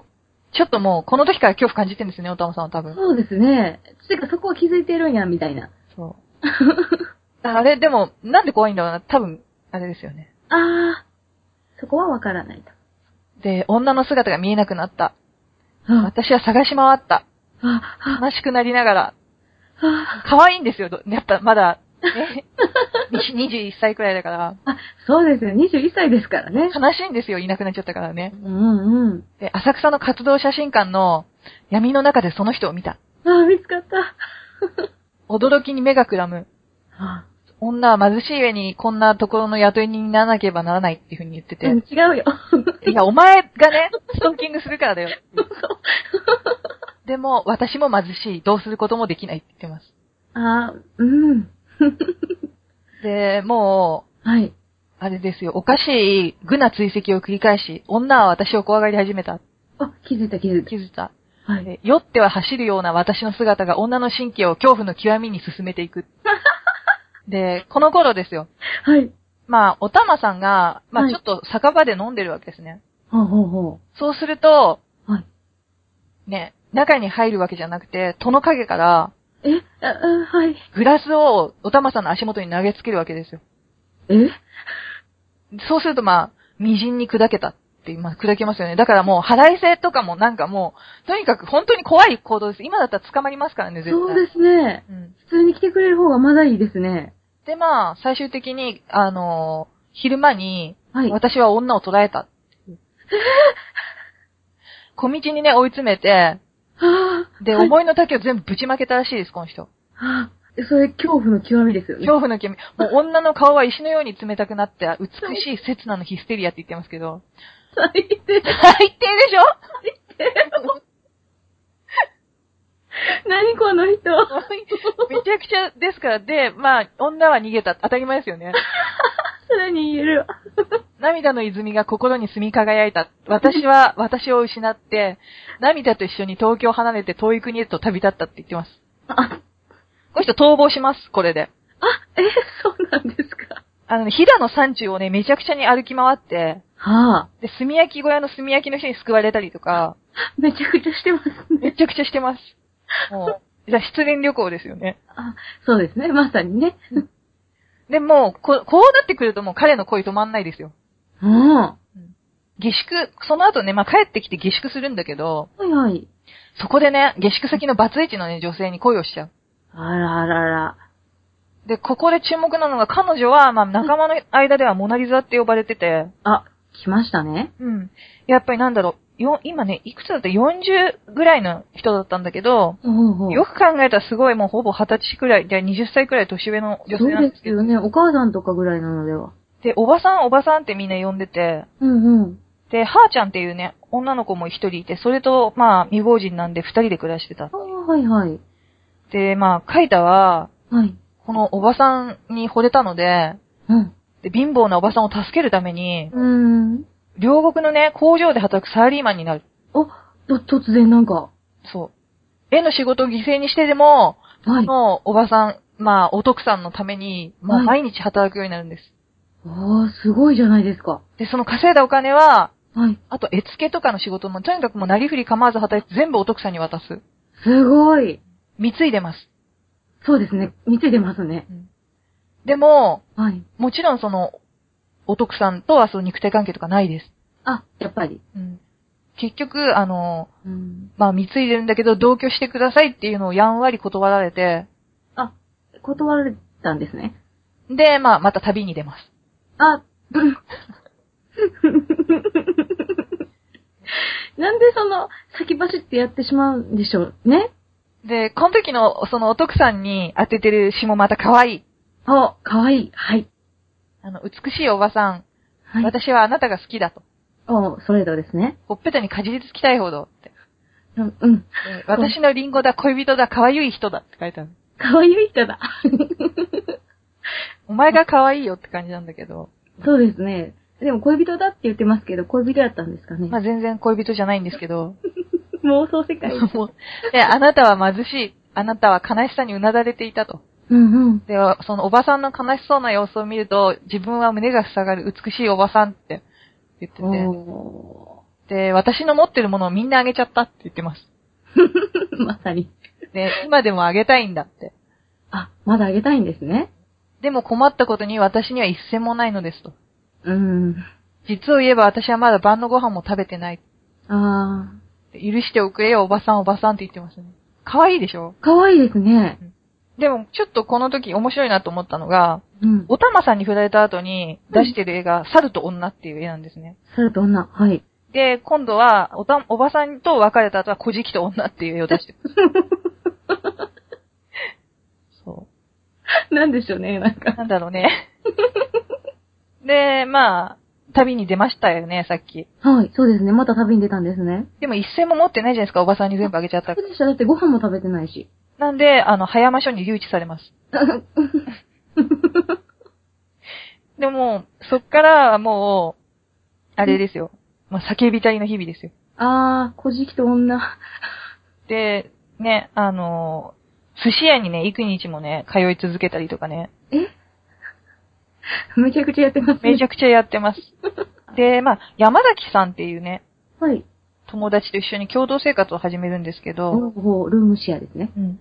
ちょっともう、この時から恐怖感じてるんですね、おたまさんは多分。そうですね。てかそこは気づいてるんや、みたいな。そう。あれ、でも、なんで怖いんだろうな、多分、あれですよね。あー、そこはわからないと。で、女の姿が見えなくなった。はあ、私は探し回った。はあ、悲しくなりながら。可愛いんですよ、やっぱまだ、ね、にじゅういっさいくらいだから。あ、そうですよ、にじゅういっさいですからね。悲しいんですよ、いなくなっちゃったからね。うんうん。で、浅草の活動写真館の闇の中でその人を見た。あー、見つかった。驚きに目がくらむ。はあ、女は貧しい上にこんなところの雇い人にならなければならないっていうふうに言ってて。うん、違うよ。いや、お前がね、ストーキングするからだよ。でも、私も貧しい。どうすることもできないって言ってます。ああ、うん。で、もう、はい。あれですよ。おかしい、愚な追跡を繰り返し、女は私を怖がり始めた。あ、気づいた、気づいた。気づいた。はい。酔っては走るような私の姿が女の神経を恐怖の極みに進めていく。で、この頃ですよ。はい。まあ、おたまさんが、まあ、ちょっと酒場で飲んでるわけですね。はい、ほうほうほう。そうすると、はい。ね、中に入るわけじゃなくて、戸の陰から、え、あ、はい。グラスをおたまさんの足元に投げつけるわけですよ。え？そうすると、まあ、微塵に砕けたって、まあ、砕けますよね。だからもう、腹いせとかもなんかもう、とにかく本当に怖い行動です。今だったら捕まりますからね、絶対。そうですね。うん。普通に来てくれる方がまだいいですね。で、まあ、最終的に、あのー、昼間に、はい、私は女を捕らえたっていう。小道にね、追い詰めて、で、はい、思いの丈を全部ぶちまけたらしいです、この人。はぁ、それ恐怖の極みですよね。恐怖の極み。もう女の顔は石のように冷たくなって、美しい刹那のヒステリアって言ってますけど。最低。最低でしょ？最低。何この人。めちゃくちゃですから、で、まあ、女は逃げた。当たり前ですよね。それに言えるわ。涙の泉が心に澄み輝いた。私は私を失って、涙と一緒に東京を離れて遠い国へと旅立ったって言ってます。あ、この人逃亡します、これで。あ、えー、そうなんですか。あのね、飛騨の山中をね、めちゃくちゃに歩き回って、はあ、で、炭焼き小屋の炭焼きの人に救われたりとか。めちゃくちゃしてますね。めちゃくちゃしてます。もう、じゃあ失恋旅行ですよね。あ、そうですね、まさにね。でもこ、こうなってくるともう彼の恋止まんないですよ。うん。下宿、その後ね、まあ、帰ってきて下宿するんだけど、はいはい。そこでね、下宿先のバツイチのね、女性に恋をしちゃう。あらあらあら。で、ここで注目なのが、彼女は、まあ、仲間の間ではモナリザって呼ばれてて、あ、来ましたね。うん。やっぱりなんだろう。よ、今ね、いくつだったよんじゅうぐらいの人だったんだけど、うんうんうん、よく考えたらすごいもうほぼはたちくらい、じゃはたちくらい年上の女性なんですけど。そうですよね、お母さんとかぐらいなのでは。で、おばさんおばさんってみんな呼んでて、うんうん、で、はーちゃんっていうね、女の子も一人いて、それと、まあ、未亡人なんで二人で暮らしてた。あ、はいはい。で、まあ、カイタは、はい、このおばさんに惚れたので、うん、で、貧乏なおばさんを助けるために、うん両国のね、工場で働くサラリーマンになる。お、突然なんか。そう。絵の仕事を犠牲にしてでも、はい、のおばさん、まあ、お徳さんのために、まあ、毎日働くようになるんです。おー、すごいじゃないですか。で、その稼いだお金は、はい。あと、絵付けとかの仕事も、とにかくもうなりふり構わず働いて、全部お徳さんに渡す。すごい。貢いでます。そうですね。貢いでますね。うん、でも、はい。もちろんその、お徳さんとはその肉体関係とかないです。あ、やっぱり。うん。結局、あの、うん、まあ、貢いでるんだけど、同居してくださいっていうのをやんわり断られて。あ、断られたんですね。で、まあ、また旅に出ます。あ、なんでその、先走ってやってしまうんでしょうね。で、この時の、そのお徳さんに当ててる詩もまた可愛い。あ、可愛い。はい。あの、美しいおばさん、はい、私はあなたが好きだと。お、それとですね。ほっぺたにかじりつきたいほどって。うん、うん。私のリンゴだ、恋人だ、可愛い人だって書いてある。可愛い人だ。お前が可愛いよって感じなんだけど。そうですね。でも恋人だって言ってますけど、恋人だったんですかね。まあ全然恋人じゃないんですけど。妄想世界。で、あなたは貧しい。あなたは悲しさにうなだれていたと。うんうん、で、そのおばさんの悲しそうな様子を見ると、自分は胸が塞がる美しいおばさんって言ってて、で、私の持ってるものをみんなあげちゃったって言ってます。まさに。で、今でもあげたいんだって。あ、まだあげたいんですね。でも困ったことに私には一銭もないのですと。うん。実を言えば私はまだ晩のご飯も食べてない。あー。許しておくれよ、おばさんおばさんって言ってますね。かわいいでしょ？かわいいですね。うんでも、ちょっとこの時面白いなと思ったのが、うん、お玉さんに振られた後に出してる絵が、うん、猿と女っていう絵なんですね。猿と女、はい。で、今度はおた、おばさんと別れた後は、小じきと女っていう絵を出してる。そう。なんでしょうね、なんか。なんだろうね。で、まあ、旅に出ましたよね、さっき。はい、そうですね。また旅に出たんですね。でも一銭も持ってないじゃないですか、おばさんに全部あげちゃったから。そうでした。だってご飯も食べてないし。なんで、あの、葉山署に留置されます。でも、そっから、もう、あれですよ。まあ、叫びたりの日々ですよ。あー、小じきと女。で、ね、あの、寿司屋にね、幾日もね、通い続けたりとかね。え？めちゃくちゃやってますね。めちゃくちゃやってます。で、まあ、山崎さんっていうね。はい。友達と一緒に共同生活を始めるんですけど。おー、ルームシェアですね。うん。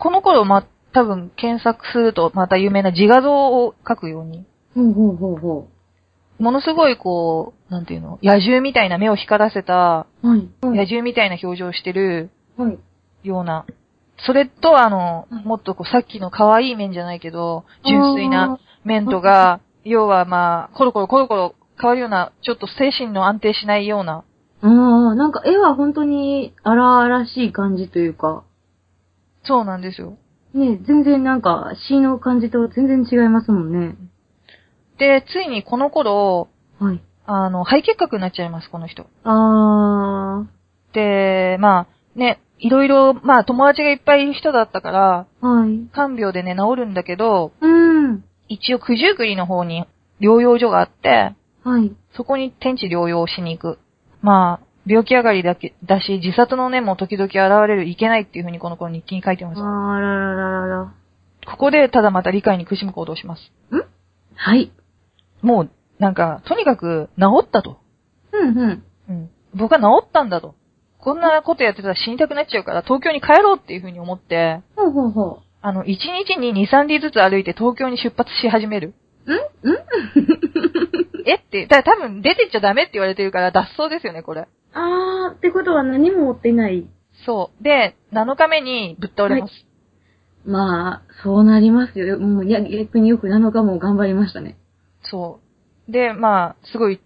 この頃、ま、多分検索すると、また有名な自画像を描くように。ほうほうほうほう。ものすごいこう、なんていうの、野獣みたいな目を光らせた、はいはい、野獣みたいな表情をしてる、ような。はい、それと、あの、もっとこう、さっきの可愛い面じゃないけど、純粋な面とが、要はまあ、コロコロコロコロ変わるような、ちょっと精神の安定しないような。ああ、なんか絵は本当に荒々しい感じというか。そうなんですよ。ね、全然なんか詩の感じと全然違いますもんね。で、ついにこの頃、はい。あの、肺結核になっちゃいます、この人。あー。で、まあ、ね、いろいろ、まあ、友達がいっぱいいる人だったから、はい。看病でね、治るんだけど、うん。一応、九十九里の方に療養所があって、はい。そこに天地療養しに行く。まあ、病気上がりだけ、だし、自殺の念も時々現れる、いけないっていうふうにこの頃日記に書いてました。あららららら。ここで、ただまた理解に苦しむ行動をします。ん？はい。もう、なんか、とにかく、治ったと。うんうん。うん。僕は治ったんだと。こんなことやってたら死にたくなっちゃうから、東京に帰ろうっていうふうに思って、ほうほうほう。あの、一日にに、さん里ずつ歩いて東京に出発し始める。ん？ん？えって、た多分出てっちゃダメって言われてるから脱走ですよね、これ。あー、ってことは何も持っていない。そう。で、なのかめにぶっ倒れます。はい、まあ、そうなりますよ。もう、いや、逆によくなのかも頑張りましたね。そう。で、まあ、すごい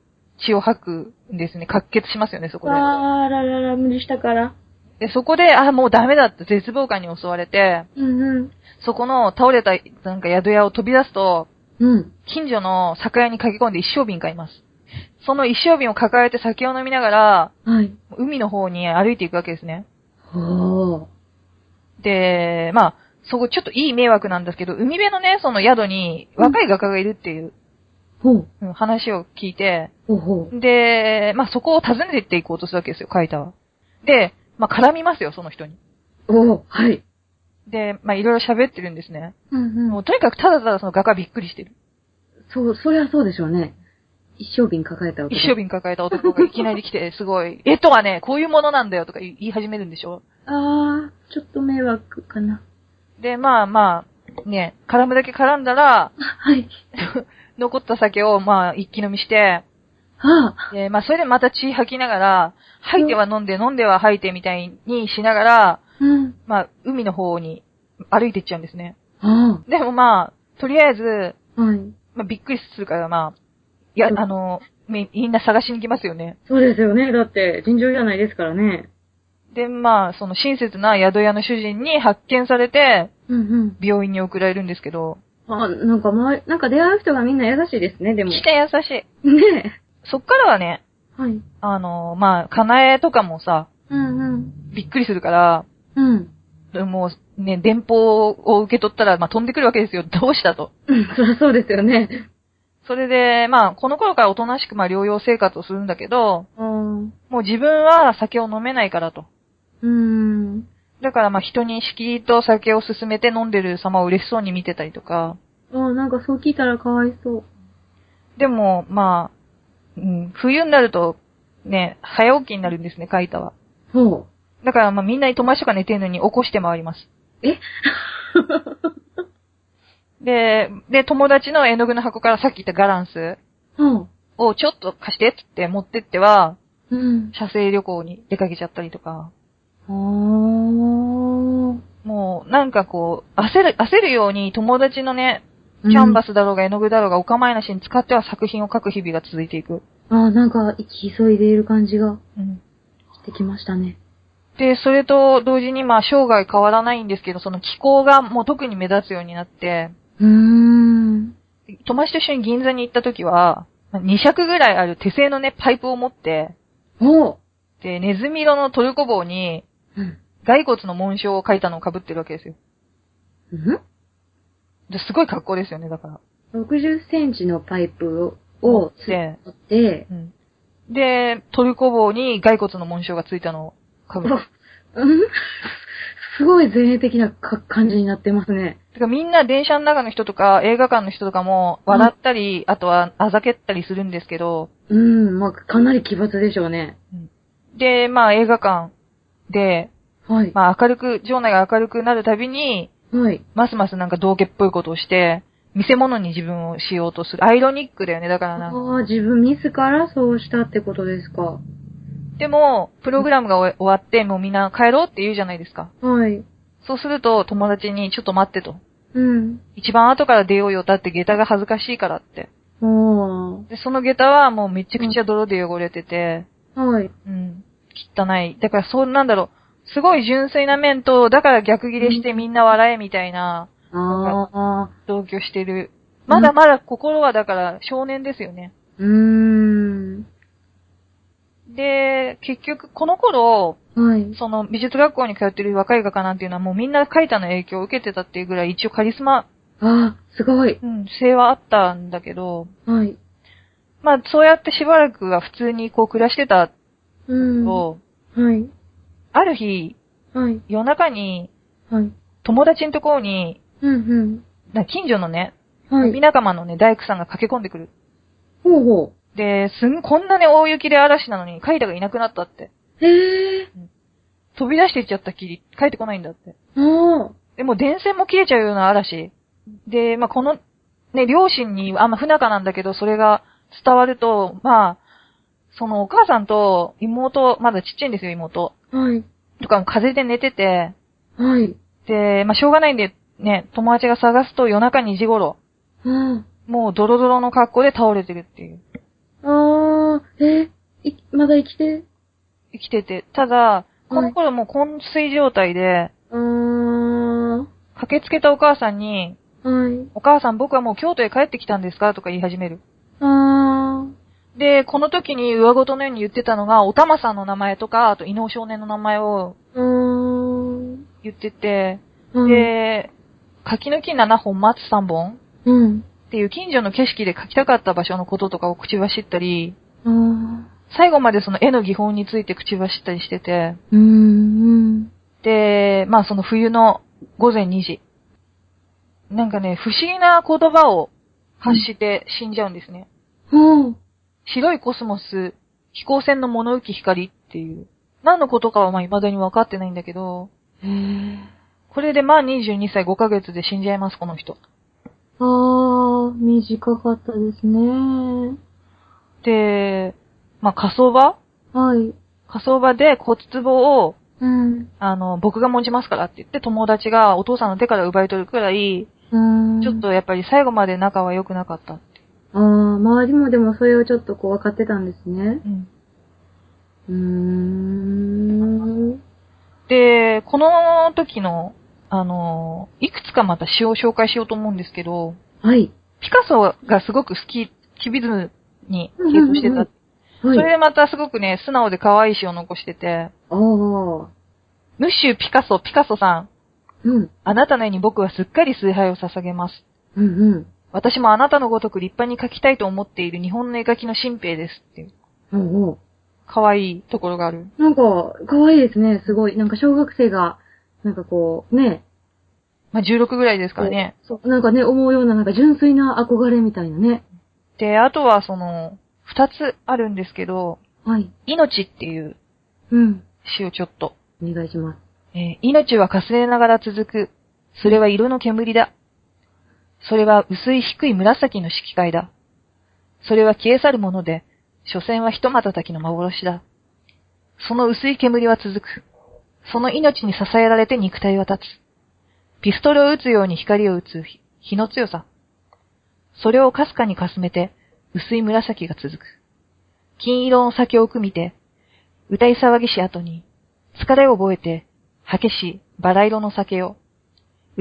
血を吐くんですね。滑血しますよね、そこで。あーららら、無理したから。で、そこで、あ、もうダメだって絶望感に襲われて、うんうん、そこの倒れた、なんか宿屋を飛び出すと、うん。近所の酒屋に駆け込んで一升瓶買います。その一升瓶を抱えて酒を飲みながら、はい。海の方に歩いていくわけですね。はぁ。で、まあ、そこちょっといい迷惑なんですけど、海辺のね、その宿に若い画家がいるっていう、うん、話を聞いて、ほうほう。で、まあそこを訪ねていっていこうとするわけですよ、書いたは。で、まあ絡みますよ、その人に。おぉ、はい。で、まあいろいろ喋ってるんですね。うんうん。もうとにかくただただその画家びっくりしてる。そう、そりゃそうでしょうね。一生瓶抱えた男。一生瓶抱えた男がいきなり来て、すごい、絵とはね、こういうものなんだよとか言い始めるんでしょ。あー、ちょっと迷惑かな。で、まあまあ、ね、絡むだけ絡んだら、はい。残った酒をまあ一気飲みして、はあ、で、まあそれでまた血吐きながら、吐いては飲んで、飲んでは吐いてみたいにしながら、うん、まあ海の方に歩いていっちゃうんですね。はあ、でもまあ、とりあえず、はい、まあびっくりするからまあ、いや、あの、みんな探しに来ますよね。そうですよね。だって尋常じゃないですからね。で、まあ、その親切な宿屋の主人に発見されて、うんうん、病院に送られるんですけど。あ、なんかま、なんか出会う人がみんな優しいですね、でも。して優しい。ねえ。そっからはね、はい。あの、まあ、かなえとかもさ、うんうん。びっくりするから、うん。もう、ね、電報を受け取ったら、まあ、飛んでくるわけですよ。どうしたと。うん、そりゃそうですよね。それで、まあ、この頃からおとなしく、まあ、療養生活をするんだけど、うん。もう自分は酒を飲めないからと。うーん。だからまあ人にしきりと酒を勧めて飲んでる様を嬉しそうに見てたりとか。ああ、なんかそう聞いたらかわいそう。でも、まあ、うん、冬になると、ね、早起きになるんですね、カイタは。ほう。だからまあみんなに友達とか寝てるのに起こして回ります。えで、で、友達の絵の具の箱からさっき言ったガランスをちょっと貸してってって持ってっては、うん。写生旅行に出かけちゃったりとか。もう、なんかこう、焦る、焦るように友達のね、キャンバスだろうが絵の具だろうがお構いなしに使っては作品を描く日々が続いていく。ああ、なんか、息急いでいる感じが、してきましたね、うん。で、それと同時にまあ、生涯変わらないんですけど、その気候がもう特に目立つようになって、うーん。友達と一緒に銀座に行った時は、に尺ぐらいある手製のね、パイプを持って、おで、ネズミ色のトルコ帽に、うん、骸骨の紋章を書いたのを被ってるわけですよ。うん？すごい格好ですよね、だから。ろくじゅっセンチのパイプをつけて、うん、で、トルコ棒に骸骨の紋章がついたのを被る。うん、すごい前衛的な感じになってますね。てかみんな電車の中の人とか映画館の人とかも笑ったり、うん、あとはあざけったりするんですけど。うん、まあかなり奇抜でしょうね。うん、で、まあ映画館、で、はい、まあ明るく、場内が明るくなるたびに、はい、ますますなんか道化っぽいことをして、見せ物に自分をしようとする。アイロニックだよね、だからなんか。ああ、自分自らそうしたってことですか。でも、プログラムが終わって、もうみんな帰ろうって言うじゃないですか。はい。そうすると、友達にちょっと待ってと。うん。一番後から出ようよ、だって下駄が恥ずかしいからって。うん、でその下駄はもうめちゃくちゃ泥で汚れてて、うん、はい、うん、汚い。だからそうなんだろう、すごい純粋な面と、だから逆ギレしてみんな笑えみたいな、うん、なんか同居してる。まだまだ心はだから少年ですよね。うん、で結局この頃、はい、その美術学校に通ってる若い画家なんていうのはもうみんなカイタの影響を受けてたっていうぐらい一応カリスマ。ああ、すごい。うん、性はあったんだけど。はい。まあ、そうやってしばらくは普通にこう暮らしてたと、うん、はい。ある日、はい。夜中に、はい。友達のところに、うんうん。だ近所のね、はい。海仲間のね、大工さんが駆け込んでくる。ほうほう。で、すん、こんなね、大雪で嵐なのに、カイタがいなくなったって。へぇ、うん、飛び出していっちゃったきり、帰ってこないんだって。ああ。でも電線も切れちゃうような嵐。で、まあ、この、ね、両親に、あんま不仲なんだけど、それが伝わると、まあ、そのお母さんと妹、まだちっちゃいんですよ、妹。はい。とかも風邪で寝てて。はい。で、まあ、しょうがないんで、ね、友達が探すと夜中にじ頃。うん。もうドロドロの格好で倒れてるっていう。あー、えー、い、まだ生きて生きてて。ただ、この頃もう昏睡状態で、うーん。駆けつけたお母さんに、はい、お母さん僕はもう京都へ帰ってきたんですかとか言い始める。あー。で、この時に上言のように言ってたのが、おたまさんの名前とか、あと伊能少年の名前を言ってて、うん、で、柿の木ななほん、松さんぼん、うん、っていう近所の景色で描きたかった場所のこととかを口走ったり、うん、最後までその絵の技法について口走ったりしてて、うん、で、まあその冬の午前にじ、なんかね、不思議な言葉を発して死んじゃうんですね。うん。白いコスモス、飛行船の物浮き光っていう。何のことかはまあ未だに分かってないんだけど。へー。これでまあにじゅうにさいごかげつで死んじゃいます、この人。あー、短かったですね。で、まあ火葬場？はい。火葬場で骨壺を、うん、あの、僕が持ちますからって言って友達がお父さんの手から奪い取るくらい、うん、ちょっとやっぱり最後まで仲は良くなかったって。ああ、周りもでもそれをちょっとこう分かってたんですね。うん。うーん。で、この時の、あの、いくつかまた詩を紹介しようと思うんですけど、はい。ピカソがすごく好き、キュビズムに傾倒してた。うんうんうんはい、それでまたすごくね、素直で可愛い詩を残してて。おー。ムッシュピカソ、ピカソさん。うん。あなたの絵に僕はすっかり崇拝を捧げます。うんうん。私もあなたのごとく立派に描きたいと思っている日本の絵描きの新兵ですっていう。うんうん。可愛いところがある。なんか、可愛いですね、すごい。なんか小学生が、なんかこう、ね。まあ、じゅうろくぐらいですからね。そう。なんかね、思うような、なんか純粋な憧れみたいなね。で、あとはその、二つあるんですけど、はい。命っていう詩をちょっと。お願いします。えー、命はかすれながら続く。それは色の煙だ。それは薄い低い紫の色界だ。それは消え去るもので、所詮はひとまたたきの幻だ。その薄い煙は続く。その命に支えられて肉体は立つ。ピストルを撃つように光を撃つ火の強さ。それをかすかにかすめて、薄い紫が続く。金色の酒を組みて、歌い騒ぎし後に、疲れを覚えて、はけし、バラ色の酒を、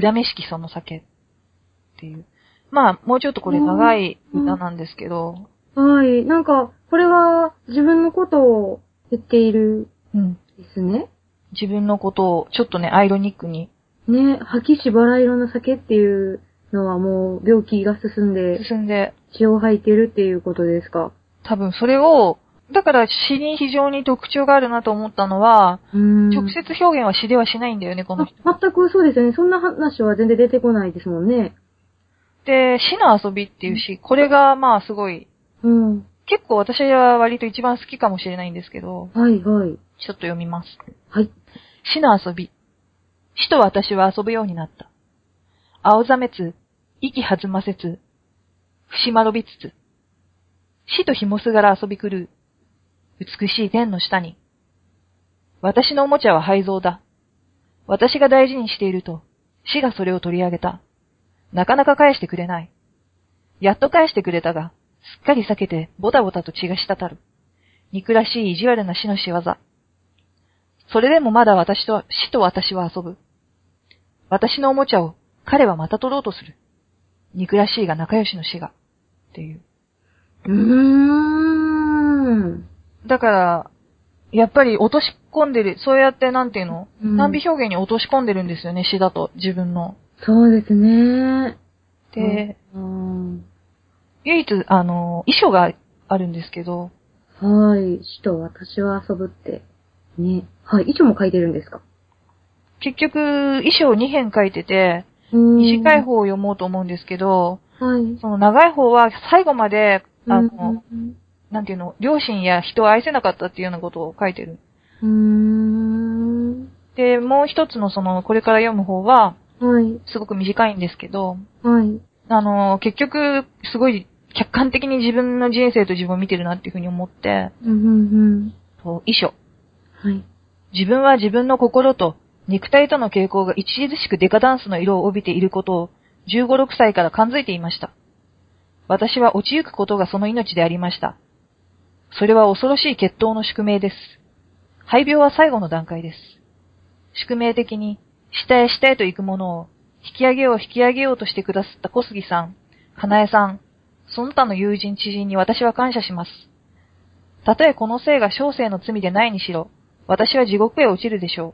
恨めしきその酒。っていう。まあ、もうちょっとこれ長い歌なんですけど。はい。なんか、これは自分のことを言っている。うん。ですね。自分のことを、ちょっとね、アイロニックに。ね、はけし、バラ色の酒っていう。のはもう病気が進んで進んで血を吐いてるっていうことですか。多分それをだから詩に非常に特徴があるなと思ったのは、うーん、直接表現は詩ではしないんだよね、この人。全くそうですよね。そんな話は全然出てこないですもんね。で、詩の遊びっていう詩、これがまあすごい、うん、結構私は割と一番好きかもしれないんですけど、はいはい、ちょっと読みます。はい。詩の遊び。詩と私は遊ぶようになった。青ざめつ、息弾ませつ、節まろびつつ、死と紐すがら遊び狂う、美しい天の下に。私のおもちゃは廃像だ。私が大事にしていると、死がそれを取り上げた。なかなか返してくれない。やっと返してくれたが、すっかり避けてボタボタと血が滴る。憎らしい意地悪な死の仕業。それでもまだ私と、死と私は遊ぶ。私のおもちゃを彼はまた取ろうとする。憎らしいが仲良しの死が。っていう。うーん。だから、やっぱり落とし込んでる、そうやってなんていうの、うん、賛美表現に落とし込んでるんですよね、詩だと、自分の。そうですね。で、うん、唯一、あの、遺書があるんですけど。はい、詩と私は遊ぶって。ね。はい、遺書も書いてるんですか？結局、遺書をに編書いてて、短い方を読もうと思うんですけど、はい、その長い方は最後まで、あの、うん、なんていうの、両親や人を愛せなかったっていうようなことを書いてる。うーん。で、もう一つのその、これから読む方は、はい、すごく短いんですけど、はい、あの、結局、すごい客観的に自分の人生と自分を見てるなっていうふうに思って、うんうんうん、遺書、はい。自分は自分の心と肉体との傾向が著しくデカダンスの色を帯びていることを、じゅうご、ろくさいから感づいていました。私は落ちゆくことがその命でありました。それは恐ろしい血統の宿命です。肺病は最後の段階です。宿命的に、下へ下へと行くものを、引き上げよう引き上げようとしてくださった小杉さん、かなえさん、その他の友人知人に私は感謝します。たとえこの生が小生の罪でないにしろ、私は地獄へ落ちるでしょう。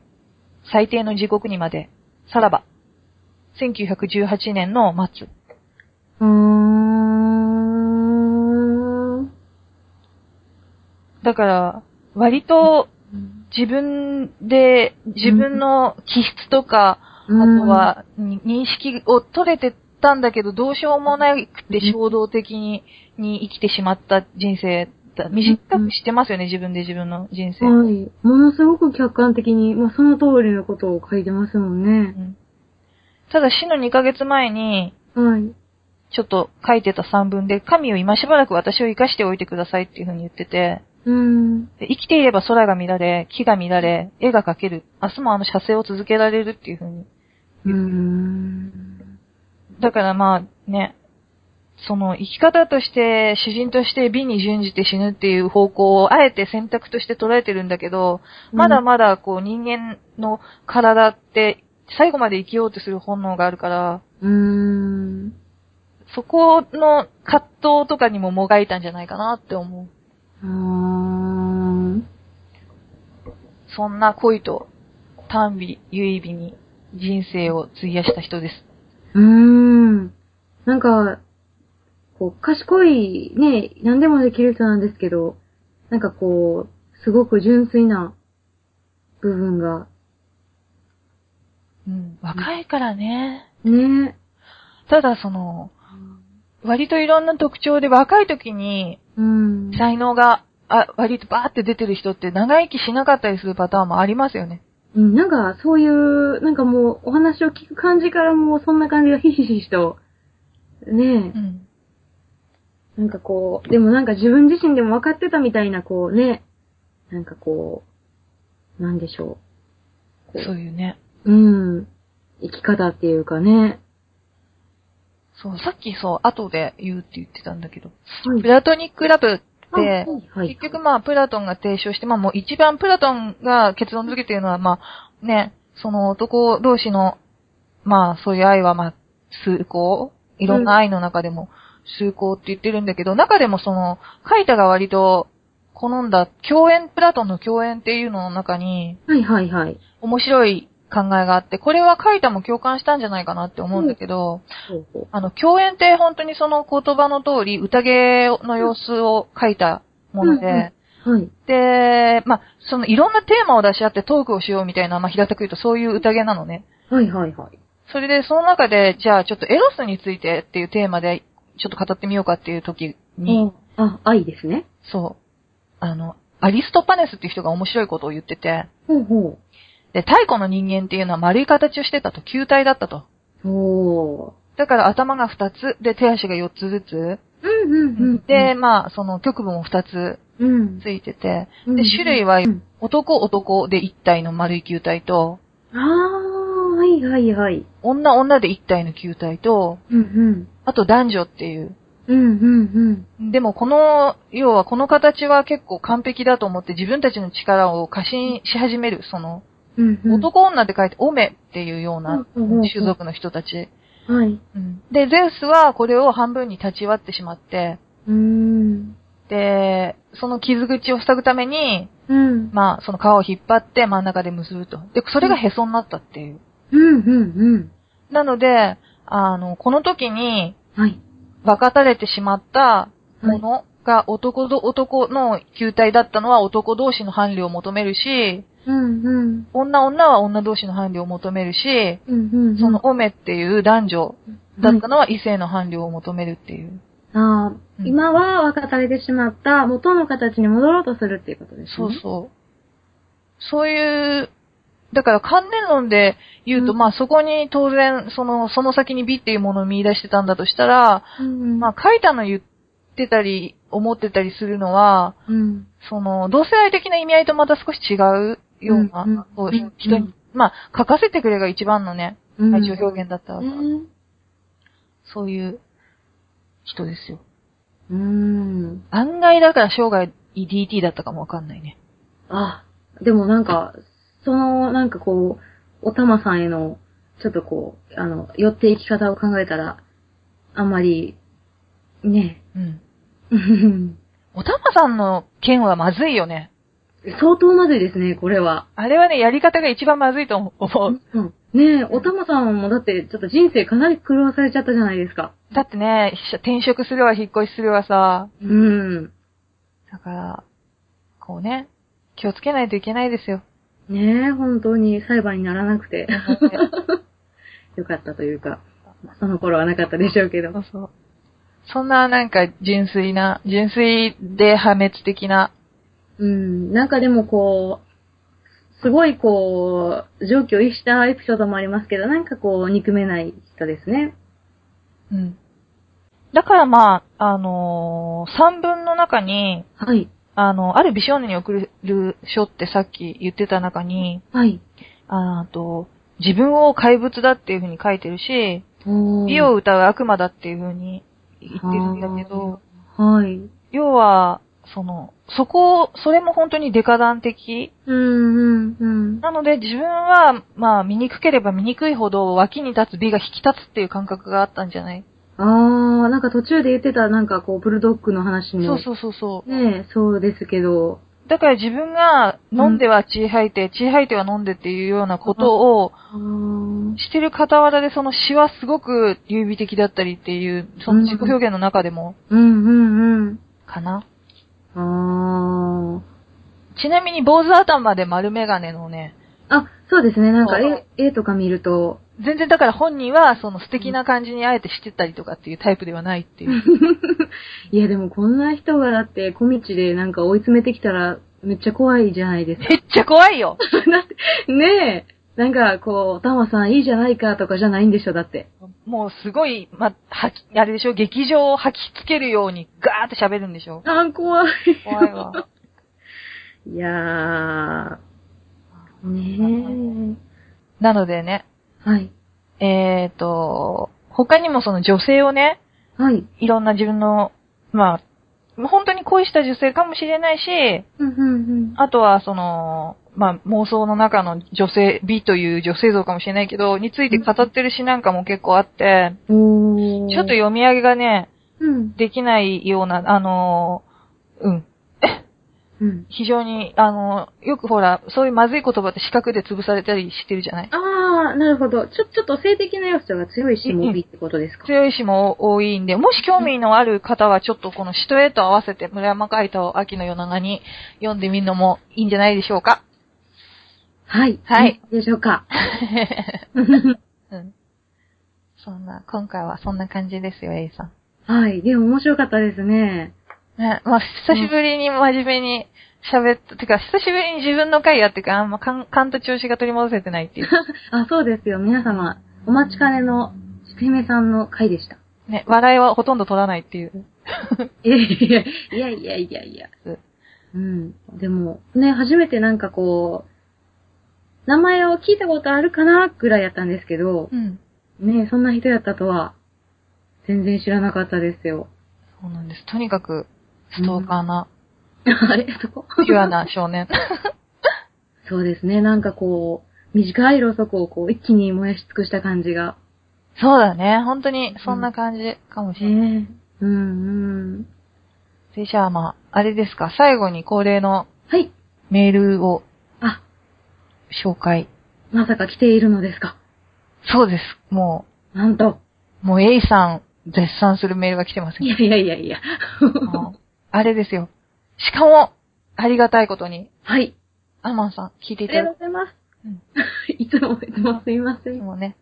最低の地獄にまで、さらば。せんきゅうひゃくじゅうはちねんの末。うーん。だから、割と、自分で、自分の気質とか、うん、あとは、認識を取れてたんだけど、どうしようもなくて衝動的に、に生きてしまった人生、短くしてますよね、うん、自分で自分の人生。はい。ものすごく客観的に、まあ、その通りのことを書いてますもんね。うん、ただ、死のにかげつまえに、はい。ちょっと書いてた散文で、神を今しばらく私を生かしておいてくださいっていうふうに言ってて、うん、生きていれば空が見られ、木が見られ、絵が描ける。明日もあの写生を続けられるっていうふうに言う。うん。だからまあね、その生き方として、詩人として美に準じて死ぬっていう方向をあえて選択として捉えてるんだけど、まだまだこう人間の体って最後まで生きようとする本能があるから、うん、そこの葛藤とかにももがいたんじゃないかなって思う。うーん、そんな恋と短美、唯美に人生を費やした人です。うーん。なんか、こう、賢い、ね、何でもできる人なんですけど、なんかこう、すごく純粋な部分が。うん、若いからね。ね。ただその、割といろんな特徴で若い時に、うん、才能があ割とバーって出てる人って長生きしなかったりするパターンもありますよね。うん、なんかそういう、なんかもうお話を聞く感じからもうそんな感じがひしひしと、ねえ、うん。なんかこう、でもなんか自分自身でも分かってたみたいなこうね、なんかこう、なんでしょう。そういうね。うん。生き方っていうかね。そう、さっきそう、後で言うって言ってたんだけど、はい、プラトニックラブって、はいはいはい、結局まあ、プラトンが提唱して、まあもう一番プラトンが結論づけているのは、まあね、その男同士の、まあそういう愛はまあ、崇高、いろんな愛の中でも崇高って言ってるんだけど、うん、中でもその、カイタが割と好んだ共演、プラトンの共演っていうのの中に、はいはいはい。面白い考えがあって、これはカイタも共感したんじゃないかなって思うんだけど、うん、あの、共演って本当にその言葉の通り、宴の様子を書いたもので、うんうんはい、で、まあ、そのいろんなテーマを出し合ってトークをしようみたいな、まあ、平たく言うとそういう宴なのね。はいはいはい。それで、その中で、じゃあちょっとエロスについてっていうテーマで、ちょっと語ってみようかっていう時に、うん、あ、愛ですね。そう。あの、アリストパネスっていう人が面白いことを言ってて、ほうほうで、太古の人間っていうのは丸い形をしてたと、球体だったと。おだから頭がふたつ、で手足がよっつずつ、うんうんうんうん、で、まあ、その局部もふたつついてて、うん、で、種類は男男でいち体の丸い球体と、ああ、はいはいはい。女女でいち体の球体と、うんうん、あと男女っていう、ううんうんうん。でもこの、要はこの形は結構完璧だと思って自分たちの力を過信し始める、その、うんうん、男女って書いてオメっていうような種族の人たち。はい、うん。で、ゼウスはこれを半分に立ち割ってしまって、うん、で、その傷口を塞ぐために、うん、まあ、その皮を引っ張って真ん中で結ぶと。で、それがへそになったっていう。うんうんうん。なので、あの、この時に、はい。分かたれてしまったものが男と男の球体だったのは男同士の伴侶を求めるし、うんうん、女女は女同士の伴侶を求めるし、うんうんうん、そのオメっていう男女だったのは異性の伴侶を求めるっていう。ああ、うん、今は分かたれてしまった元の形に戻ろうとするっていうことですね。そうそう。そういう、だから観念論で言うと、うん、まあそこに当然、その、その先に美っていうものを見出してたんだとしたら、うん、まあ書いたの言ってたり、思ってたりするのは、うん、その、同性愛的な意味合いとまた少し違うような、うんうん、人に、うん、まあ書かせてくれが一番のね、愛情表現だったわけ、うん、そういう人ですよ。うーん。案外だから生涯 ディーティー だったかもわかんないね。あ、でもなんか、その、なんかこう、おたまさんへの、ちょっとこう、あの、寄っていき方を考えたら、あんまり、ね。うん。おたまさんの件はまずいよね。相当まずいですね、これは。あれはね、やり方が一番まずいと思う。うん。ねえ、おたまさんもだって、ちょっと人生かなり狂わされちゃったじゃないですか。だってね、転職するわ、引っ越しするわさ。うん。だから、こうね、気をつけないといけないですよ。ねえ、本当に裁判にならなくてよかったというか、その頃はなかったでしょうけど。そうそう。そんななんか純粋な、純粋で破滅的な。うん、なんかでもこう、すごいこう、常軌を逸したエピソードもありますけど、なんかこう、憎めない人ですね。うん。だからまあ、あのー、散文の中に、はい。あの、ある美少年に送る書ってさっき言ってた中に、はい。あと、自分を怪物だっていう風に書いてるし、美を歌う悪魔だっていう風に言ってるんだけど、はい。要は、その、そこを、それも本当にデカダン的。うんうんうん。なので自分は、まあ、醜ければ醜いほど脇に立つ美が引き立つっていう感覚があったんじゃない？ああ、なんか途中で言ってた、なんかこう、ブルドッグの話に。そうそうそうそう。ねえ、そうですけど。だから自分が、飲んでは血吐いて、うん、血吐いては飲んでっていうようなことを、してる傍らで、その詩はすごく優美的だったりっていう、その自己表現の中でも。うんうんうん。かな。ああ。ちなみに、坊主頭で丸眼鏡のね。あ、そうですね、なんか絵、絵とか見ると、全然だから本人はその素敵な感じにあえてしてたりとかっていうタイプではないっていう。いやでもこんな人がだって小道でなんか追い詰めてきたらめっちゃ怖いじゃないですか。めっちゃ怖いよ。だってねえ、なんかこう、タマさんいいじゃないかとかじゃないんでしょ、だって。もうすごい、ま、はき、あれでしょ、劇場を吐きつけるようにガーって喋るんでしょ。あー怖い。怖いわ。いやー、ねえ。なのでね、はい。えっと、他にもその女性をね、はい。いろんな自分の、まあ、本当に恋した女性かもしれないし、うんうんうん、あとはその、まあ妄想の中の女性、美という女性像かもしれないけど、について語ってる詩なんかも結構あって、うん、ちょっと読み上げがね、うん、できないような、あの、うん。うん、非常に、あの、よくほら、そういうまずい言葉って視覚で潰されたりしてるじゃない？ああ、なるほど。ちょ、ちょっと性的な要素が強い詩も多いってことですか？強い詩も多いんで、もし興味のある方はちょっとこの詩と絵と合わせて村山海斗秋の夜長に読んでみるのもいいんじゃないでしょうか？はい。はい。いいでしょうか。うん、そんな、今回はそんな感じですよ、エイさん。はい。でも面白かったですね。ね、まあ、久しぶりに真面目に喋った、うん、てか、久しぶりに自分の回やってから、あんま勘と調子が取り戻せてないっていう。あ、そうですよ。皆様、お待ちかねの、ちくひめさんの回でした。ね、笑いはほとんど取らないっていう。いやいやいやいや。うん。でも、ね、初めてなんかこう、名前を聞いたことあるかな、ぐらいやったんですけど、うん、ね、そんな人やったとは、全然知らなかったですよ。そうなんです。とにかく、ストーカーな、うん、あれそこピュアな少年。そうですね。なんかこう、短いろうそくをこう、一気に燃やし尽くした感じが。そうだね。本当に、そんな感じかもしれない。うん、えー、うんうん。で、じゃあまあ、あれですか。最後に恒例の、はい。メールを、あ、紹介。まさか来ているのですか？そうです。もう。なんと。もう、エイさん、絶賛するメールが来てますね。いやいやいやいや。あれですよ。しかも、ありがたいことに。はい。アマンさん、聞いていただいて。ありがとうございます。うん、いつも、いつもすいません。いつもね。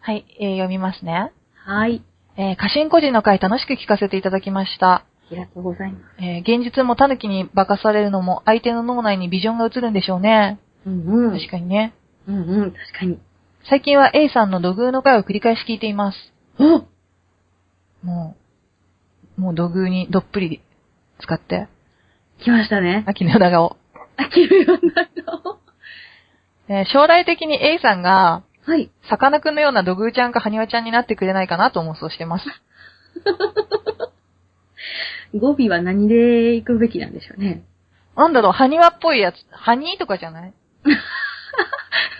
はい、えー、読みますね。はい。えー、家臣個人の会楽しく聞かせていただきました。ありがとうございます。えー、現実もタヌキに化かされるのも、相手の脳内にビジョンが映るんでしょうね。うんうん。確かにね。うんうん、確かに。最近は A さんの土偶の回を繰り返し聞いています。おもう、もう土偶にどっぷり使って。来ましたね。秋の夜長を。秋の夜長を。えー、将来的に A さんが、はい。さかなクンのような土偶ちゃんかハニワちゃんになってくれないかなと妄想してます。語尾は何で行くべきなんでしょうね。なんだろう、ハニワっぽいやつ。ハニーとかじゃない？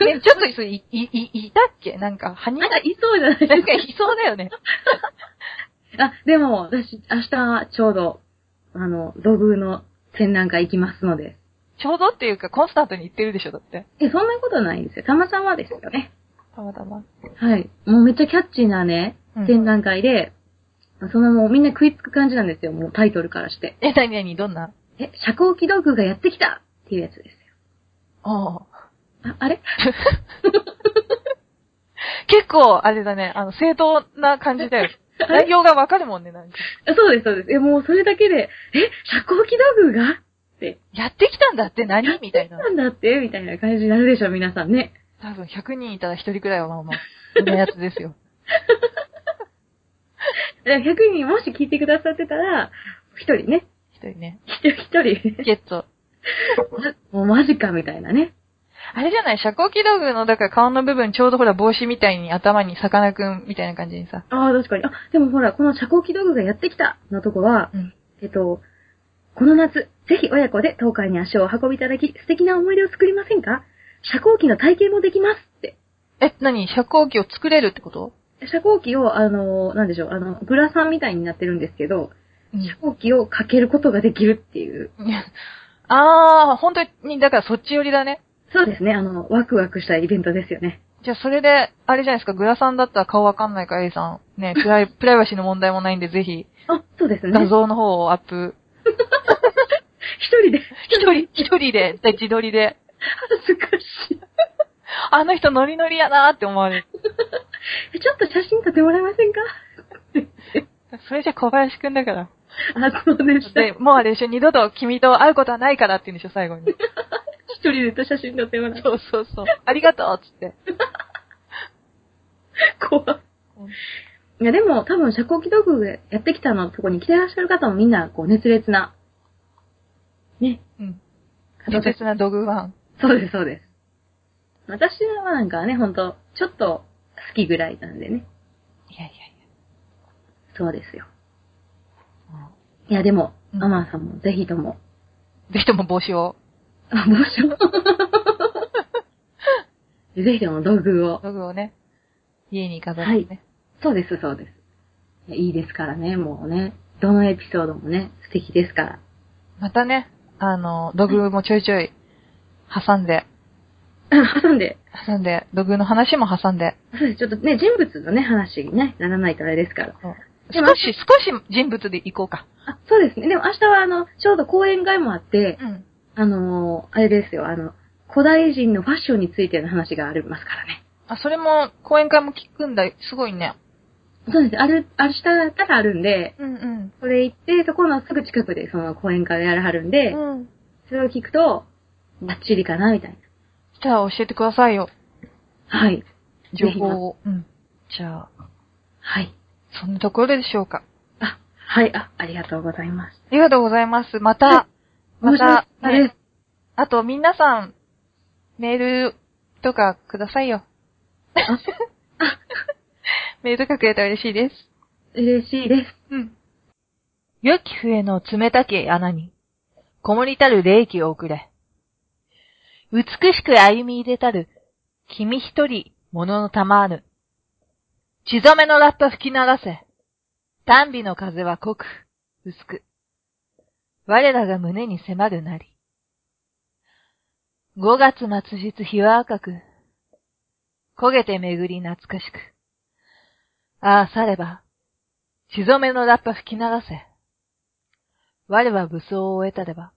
ね、ちょっと、い、い、い、いたっけ？なんか、ハニワ。いそうじゃないですか。なんかいそうだよね。あ、でも、私、明日、ちょうど、あの、土偶の展覧会行きますので。ちょうどっていうか、コンスタントに行ってるでしょ、だって。え、そんなことないんですよ。たまたまですよね。たまたま。はい。もうめっちゃキャッチーなね、展覧会で、うん、そのもうみんな食いつく感じなんですよ、もうタイトルからして。え、なになに、どんな？え、遮光器道具がやってきたっていうやつですよ。ああ。あ、あれ結構、あれだね、あの、正当な感じだよ。内容がわかるもんね、なんか。そうです、そうです。え、もうそれだけで、え、遮光器道具がって。やってきたんだって何みたいな。やってきたんだってみたいな感じになるでしょ、皆さんね。多分ひゃくにんいたらひとりくらいはまあまあ、そんなやつですよ。ひゃくにんもし聞いてくださってたら、ひとりね。ひとりね。ひとり、ひとり。ゲット。もうマジか、みたいなね。あれじゃない？遮光器道具の、だから顔の部分、ちょうどほら帽子みたいに頭にさかなクンみたいな感じにさ。ああ、確かに。あ、でもほら、この遮光器道具がやってきたのとこは、うん、えっと、この夏、ぜひ親子で東海に足をお運びいただき、素敵な思い出を作りませんか？遮光器の体験もできますって。え、なに？遮光器を作れるってこと？遮光器を、あの、なんでしょう、あの、グラサンみたいになってるんですけど、うん、遮光器をかけることができるっていう。ああ、本当に、だからそっち寄りだね。そうですね。あの、ワクワクしたイベントですよね。じゃあ、それで、あれじゃないですか、グラさんだったら顔わかんないから、A さん。ね、プライ、プライバシーの問題もないんで、ぜひ。あ、そうですね。画像の方をアップ。一人で。一人、一人で、自撮りで。恥ずかしい。あの人ノリノリやなーって思われる。ちょっと写真撮ってもらえませんか？それじゃ小林くんだから。あ、そうでした。で、もうあれでしょ、二度と君と会うことはないからって言うんでしょ、最後に。一人でと写真撮ってもらう。そうそうそう。ありがとうっつって。怖い。いやでも多分遮光器道具がやってきたのとこに来てらっしゃる方もみんなこう熱烈な。ね。うん。熱烈な道具ファン。そうですそうです。私はなんかね、ほんと、ちょっと好きぐらいなんでね。いやいやいや。そうですよ。うん、いやでも、うん、アマンさんもぜひとも。ぜひとも帽子を。あ、帽子を。ぜひとも道具を。道具をね。家に飾ってね。はい。そうです、そうです。いいですからね、もうね。どのエピソードもね、素敵ですから。またね、あの、道具もちょいちょい、挟んで。はい、挟んで。挟んで、道具の話も挟んで。そうです、ちょっとね、人物のね、話にね、ならないとあれですから。少し、少し人物で行こうか。あ、そうですね。でも明日はあの、ちょうど講演会もあって、うん。あのー、あれですよ、あの、古代人のファッションについての話がありますからね。あ、それも、講演会も聞くんだ、すごいね。そうです。ある、明日だったらあるんで、うんうん。それ行って、そこのすぐ近くでその講演会をやらはるんで、うん。それを聞くと、バッチリかな、みたいな。じゃあ、教えてくださいよ。はい。情報を。うん。じゃあ。はい。そんなところでしょうか。あ、はい、あ、ありがとうございます。ありがとうございます。また、はいまた、ね、あと、皆さん、メールとかくださいよ。メールとかくれたら嬉しいです。嬉しいです。うん。良き笛の冷たき穴に、こもりたる霊気を送れ。美しく歩み入れたる、君一人、物のたまわぬ。血染めのラッパ吹き流せ。丹美の風は濃く、薄く。我らが胸に迫るなり。五月末日日は赤く、焦げて巡り懐かしく。ああされば、血染めのラッパ吹き流せ。我は武装を終えたれば、